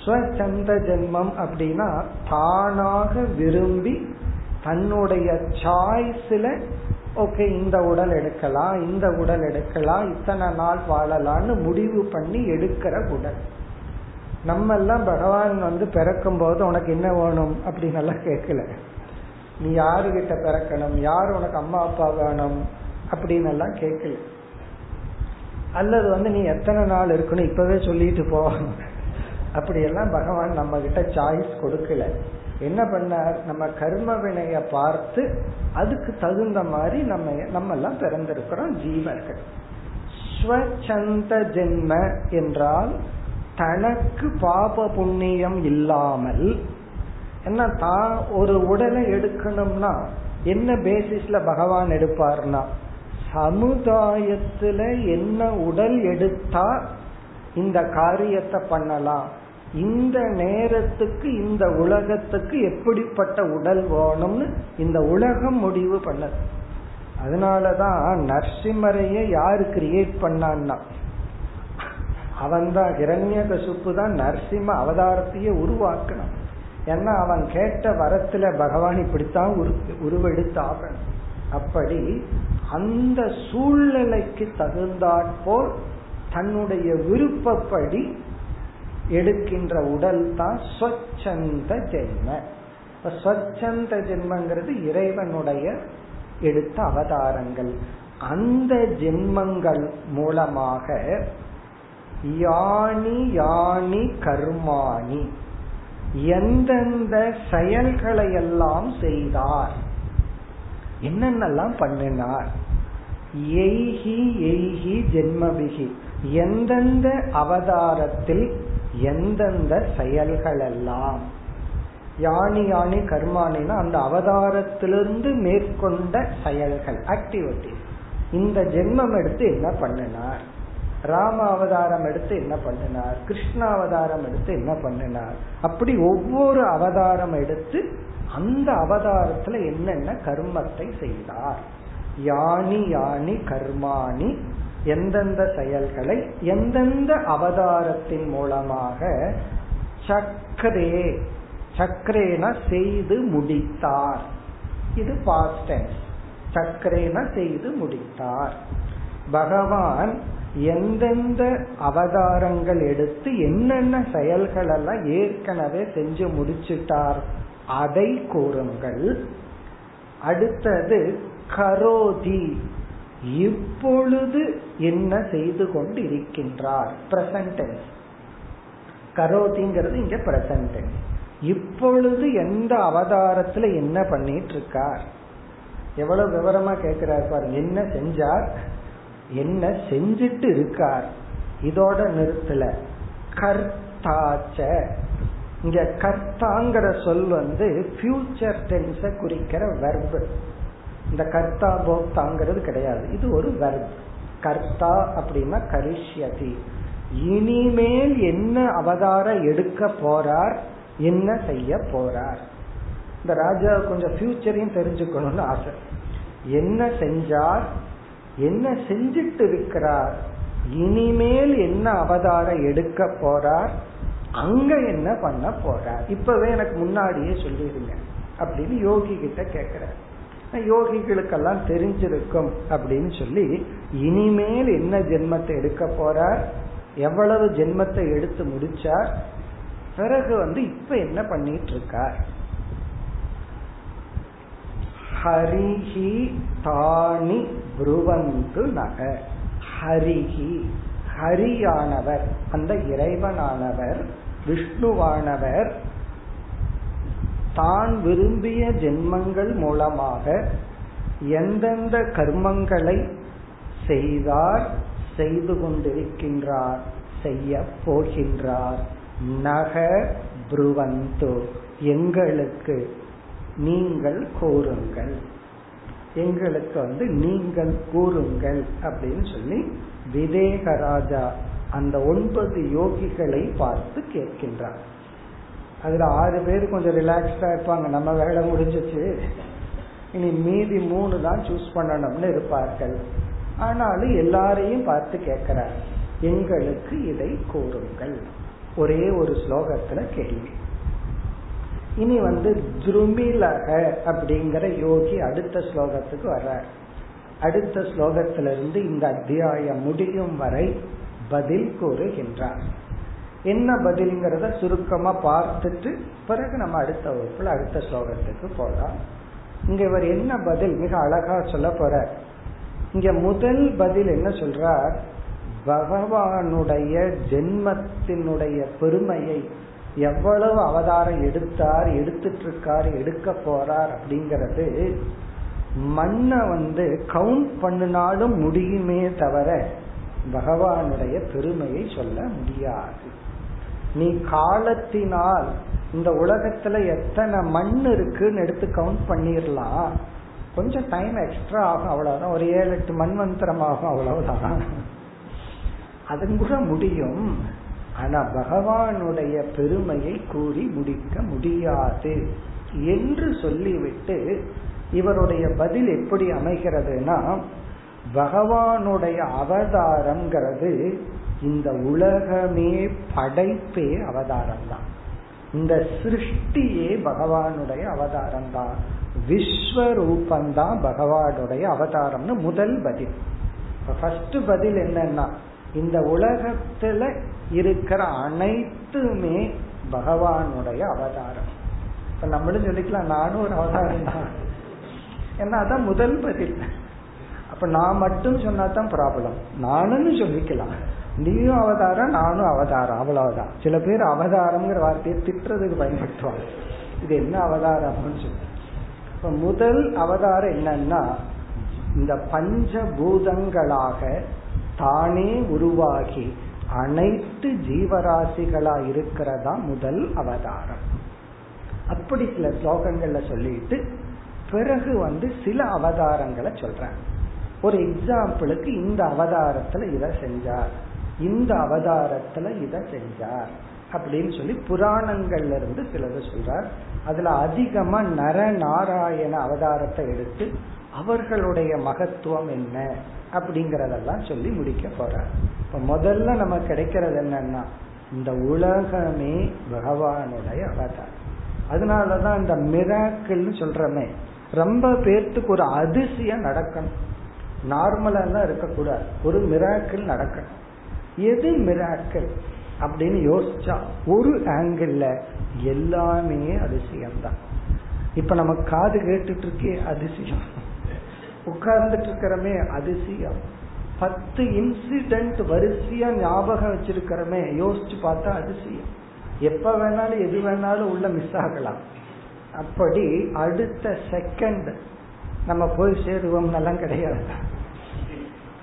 ஸ்வச்சந்த ஜென்மம் அப்படின்னா தானாக விரும்பி தன்னுடைய சாய்ஸ்ல ஓகே இந்த உடல் எடுக்கலாம், இந்த உடல் எடுக்கலாம், இத்தனை நாள் வாழலான்னு முடிவு பண்ணி எடுக்கிற உடல். நம்ம எல்லாம் பகவான் பிறக்கும் போது உனக்கு என்ன வேணும் அப்படின்னு எல்லாம் கேட்கல. நீ யாருகிட்ட பிறக்கணும், யார் உனக்கு அம்மா அப்பா வேணும் அப்படின்னு எல்லாம் கேட்கல. அல்லது நீ எத்தனை நாள் இருக்கணும் இப்பவே சொல்லிட்டு போ, அப்படியெல்லாம் பகவான் நம்ம கிட்ட சாய்ஸ் கொடுக்கல. என்ன பண்ணார், நம்ம கர்ம வினைய பார்த்து அதுக்கு தகுந்த மாதிரி நம்மெல்லாம் பிறந்திருக்கிறோம் ஜீவர்கள். ஸ்வச்சந்த ஜென்ம என்றால் தனக்கு பாப புண்ணியம் இல்லாமல், என்ன தான் ஒரு உடலை எடுக்கணும்னா என்ன பேசிஸ்ல பகவான் எடுப்பார்னா, சமுதாயத்துல என்ன உடல் எடுத்தா இந்த காரியத்தை பண்ணலாம், இந்த நேரத்துக்கு இந்த உலகத்துக்கு எப்படிப்பட்ட உடல் வேணும்னு இந்த உலகம் முடிவு பண்ணது. அதனாலதான் நரசிம்மரையே யாரு கிரியேட் பண்ணான்னா அவன்தான், இரண்யகசிப்பு தான் நரசிம்ம அவதாரத்தையே உருவாக்கணும். ஏன்னா அவன் கேட்ட வரத்துல பகவான் இப்படித்தான் உருவெடுத்தாக. அப்படி அந்த சூழ்நிலைக்கு தகுந்தாற்போல் தன்னுடைய விருப்பப்படி எடுக்கின்ற உடல் தான் ஸ்வச்சந்த ஜென்ம. ஸ்வச்சந்த ஜென்மங்கிறது இறைவனுடைய எடுத்த அவதாரங்கள். அந்த ஜென்மங்கள் மூலமாக யானி யானி கர்மாணி எந்தெந்த செயல்களை எல்லாம் செய்தார், என்னென்னலாம் பண்ணினார், எய்ஹி எய்ஹி ஜென்மபிகி எந்தெந்த அவதாரத்தில் எந்தெந்த செயல்கள் எல்லாம், யானி யானி கர்மானினா அந்த அவதாரத்திலிருந்து மேற்கொண்ட செயல்கள் ஆக்டிவிட்டி. இந்த ஜென்மம் எடுத்து என்ன பண்ணினார், ராம அவதாரம் எடுத்து என்ன பண்ணினார், கிருஷ்ண அவதாரம் எடுத்து என்ன பண்ணினார், அப்படி ஒவ்வொரு அவதாரம் எடுத்து அந்த அவதாரத்துல என்னென்ன கர்மத்தை செய்தார், யானி யானி கர்மாணி, எந்தெந்த செயல்களை எந்தெந்த அவதாரத்தின் மூலமாக, சக்கரே சக்கரேன செய்து முடித்தார். இது பாஸ்ட் டென்ஸ், சக்கரேன செய்து முடித்தார். பகவான் எந்தெந்த அவதாரங்கள் எடுத்து என்னென்ன செயல்கள் எல்லாம் ஏற்கனவே செஞ்சு முடிச்சிட்டார் அதை கூறுங்கள். அடுத்தது கரோதி, இப்பொழுது என்ன செய்து கொண்டு இருக்கின்றார், பிரசன்ட் டென்ஸ். கரோதிங்கிறது இங்க பிரசன்ட் டென்ஸ். இப்பொழுது எந்த அவதாரத்துல என்ன பண்ணிட்டு இருக்கார், எவ்வளவு விவரமா கேட்கிறார் பாருங்க. என்ன செஞ்சார், என்ன செஞ்சிட்டு இருக்கார். இதோட நிறுத்தல. கர்த்தாச்ச, இங்க கர்த்தாங்கிற சொல் வந்து ஃபியூச்சர் டென்ஸ குறிக்கிற வெர்பு. இந்த கர்த்தா போக்தாங்கிறது கிடையாது, இது ஒரு வெர்பு. கர்த்தா அப்படின்னா கரிஷ்யதி, இனிமேல் என்ன அவதாரம் எடுக்க போறார், என்ன செய்ய போறார். இந்த ராஜா கொஞ்சம் ஃபியூச்சரையும் தெரிஞ்சுக்கணும்னு ஆசை. என்ன செஞ்சார், என்ன செஞ்சிட்டு இருக்கிறார், இனிமேல் என்ன அவதாரம் எடுக்க போறார், அங்க என்ன பண்ண போறார், இப்பவே எனக்கு முன்னாடியே சொல்லிருங்க அப்படின்னு யோகி கிட்ட கேக்குறார். யோகிகளுக்கெல்லாம் தெரிஞ்சிருக்கும் அப்படின்னு சொல்லி, இனிமேல் என்ன ஜென்மத்தை எடுக்க போறார், எவ்வளவு ஜென்மத்தை எடுத்து முடிச்சார், பிறகு வந்து இப்ப என்ன பண்ணிட்டு இருக்கார். ஹரிஹி தானி புருவந்து நக, ஹரிஹி ஹரியானவர் அந்த இறைவனானவர் விஷ்ணுவானவர் தான் விரும்பிய ஜென்மங்கள் மூலமாக எந்தெந்த கர்மங்களை செய்தார், செய்து கொண்டிருக்கின்றார், செய்ய போகின்றார். நக புருவந்தோ, எங்களுக்கு நீங்கள் கூறுங்கள், எங்களுக்கு வந்து நீங்கள் கூறுங்கள் அப்படின்னு சொல்லி விதேகராஜா அந்த 9 யோகிகளை பார்த்து கேட்கின்றார். அதுல 6 பேர் கொஞ்சம் ரிலாக்ஸ்டா இருப்பாங்க, நம்ம வேலை முடிஞ்சிச்சு, இனி மீதி 3 தான் சூஸ் பண்ணணும்னு இருப்பார்கள். ஆனாலும் எல்லாரையும் பார்த்து கேட்கிறார், எங்களுக்கு இதை கூறுங்கள். ஒரே ஒரு ஸ்லோகத்துல கேள்வி. இனி வந்து துருமிலக அப்படிங்கிற யோகி அடுத்த ஸ்லோகத்துக்கு வர்றார். அடுத்த ஸ்லோகத்திலிருந்து இந்த அத்தியாயம் முடியும் வரை பதில் கூறுகின்றார். என்ன பதில்ங்கிறத சுருக்கமா பார்த்துட்டு பிறகு நம்ம அடுத்த வகுப்புல அடுத்த ஸ்லோகத்துக்கு போகலாம். இங்க இவர் என்ன பதில் மிக அழகா சொல்ல போறார். இங்க முதல் பதில் என்ன சொல்றார், பகவானுடைய ஜென்மத்தினுடைய பெருமையை, எவ்வளவு அவதாரம் எடுத்தார், எடுத்துட்டு இருக்கார், எடுக்க போறார் அப்படிங்கிறது மண்ண வந்து கவுண்ட் பண்ணினாலும் முடியுமே தவிர பகவானுடைய பெருமையை சொல்ல முடியாது. நீ காலத்தினால் இந்த உலகத்துல எத்தனை மண் இருக்குன்னு எடுத்து கவுண்ட் பண்ணிடலாம், கொஞ்சம் டைம் எக்ஸ்ட்ரா ஆகும், அவ்வளவுதான். ஒரு 7-8 மண்வந்திரம் ஆகும், அவ்வளவுதான். அது கூட முடியும். ஆனா பகவானுடைய பெருமையை கூறி முடிக்க முடியாது என்று சொல்லிவிட்டு இவருடைய பதில் எப்படி அமைகிறதுனா, பகவானுடைய அவதாரம்ங்கிறது இந்த உலகமே படைப்பே அவதாரம் தான், இந்த சிருஷ்டியே பகவானுடைய அவதாரம் தான், விஸ்வரூபந்தான் பகவானுடைய அவதாரம்னு முதல் பதில். ஃபர்ஸ்ட் பதில் என்னன்னா, இந்த உலகத்துல இருக்கிற அனைத்துமே பகவானுடைய அவதாரம். இப்ப நம்மளும் சொல்லிக்கலாம், நானும் ஒரு அவதாரம் தான். ஏன்னா அதான் முதல் பதில். அப்ப நான் மட்டும் சொன்னாதான் ப்ராப்ளம். நானுன்னு சொல்லிக்கலாம், நீயும் அவதாரம் நானும் அவதாரம், அவ்வளவுதான். சில பேர் அவதாரம்ங்கிற வார்த்தையை திட்டுறதுக்கு பயன்படுத்துவாங்க, இது என்ன அவதாரம் அப்படின்னு சொல்லி. இப்ப முதல் அவதாரம் என்னன்னா, இந்த பஞ்சபூதங்களாக தானே உருவாகி அனைத்து ஜீவராசிகளா இருக்கிறதா முதல் அவதாரம். அப்படி சில ஸ்லோகங்கள்ல சொல்லிட்டு பிறகு வந்து சில அவதாரங்களை சொல்றேன். ஒரு எக்ஸாம்பிளுக்கு, இந்த அவதாரத்துல இத செஞ்சார், இந்த அவதாரத்துல இத செஞ்சார் அப்படின்னு சொல்லி புராணங்கள்ல இருந்து சிலது சொல்றார். அதுல அதிகமா நரநாராயண அவதாரத்தை எடுத்து அவர்களுடைய மகத்துவம் என்ன அப்படிங்கறதெல்லாம் சொல்லி முடிக்க போறார். இப்ப முதல்ல நமக்கு கிடைக்கிறது என்னன்னா, இந்த உலகமே பகவானுடைய அவதாரம். அதனாலதான் இந்த மிராக்கிள் சொல்றமே, ரொம்ப பேர்த்துக்கு ஒரு அதிசயம் நடக்கணும், நார்மலா தான் இருக்கக்கூடாது, ஒரு மிராக்கிள் நடக்கணும். எது மிராக்கிள் அப்படின்னு யோசிச்சா ஒரு ஆங்கிள் எல்லாமே அதிசயம்தான். இப்ப நம்ம காது கேட்டுட்டு இருக்கே அதிசயம், உட்கார்ந்துட்டு இருக்கிறமே அதிசயம், 10 இன்சிடென்ட் வரிசையா ஞாபகம் வச்சிருக்கிறமே யோசிச்சு பார்த்தா அதிசயம். எப்ப வேணாலும் எது வேணாலும் உள்ள மிஸ் ஆகலாம். அப்படி அடுத்த செகண்ட் நம்ம போய் சேருவோம் எல்லாம் கிடையாது.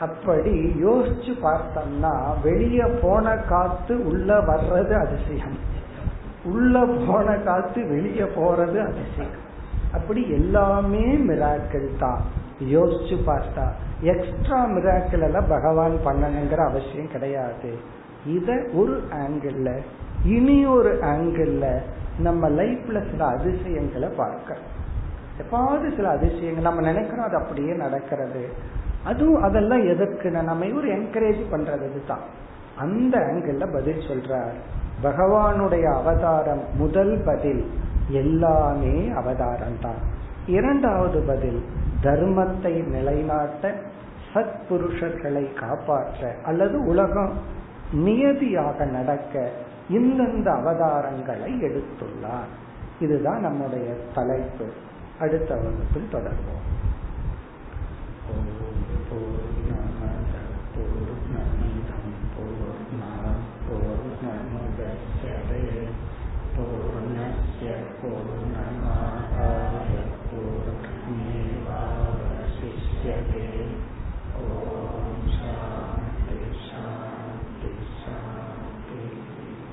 அப்படி யோசிச்சு பார்த்தோம்னா வெளிய போன காத்து உள்ள வர்றது அதிசயம், உள்ள போன காத்து வெளிய போறது அதிசயம். அப்படி எல்லாமே மிராக்கிள் தான். யோசிச்சு பார்த்தா எக்ஸ்ட்ரா மிராக்கிள் எல்லாம் பகவான் பண்ணணுங்கிற அவசியம் கிடையாது. இத ஒரு ஆங்கிள், இனி ஒரு ஆங்கிள் நம்ம லைஃப்ல சில அதிசயங்களை பார்க்கிறோம். எப்பாவது சில அதிசயங்கள் நம்ம நினைக்கிறோம் அது அப்படியே நடக்கிறது. அதுவும் அதெல்லாம் எதற்கு, நம்ம ஒரு என்கரேஜ் பண்றது தான். அந்த ஆங்கிள் பதில் சொல்றார். பகவானுடைய அவதாரம் முதல் பதில் எல்லாமே அவதாரம் தான். இரண்டாவது பதில் தர்மத்தை நிலைநாட்ட, சத் புருஷர்களை காப்பாற்ற, அல்லது உலகம் நியதியாக நடக்க இந்தந்த அவதாரங்களை எடுத்துள்ளார். இதுதான் நம்முடைய தலைப்பு. அடுத்த வகுப்பில் தொடர்வோம்.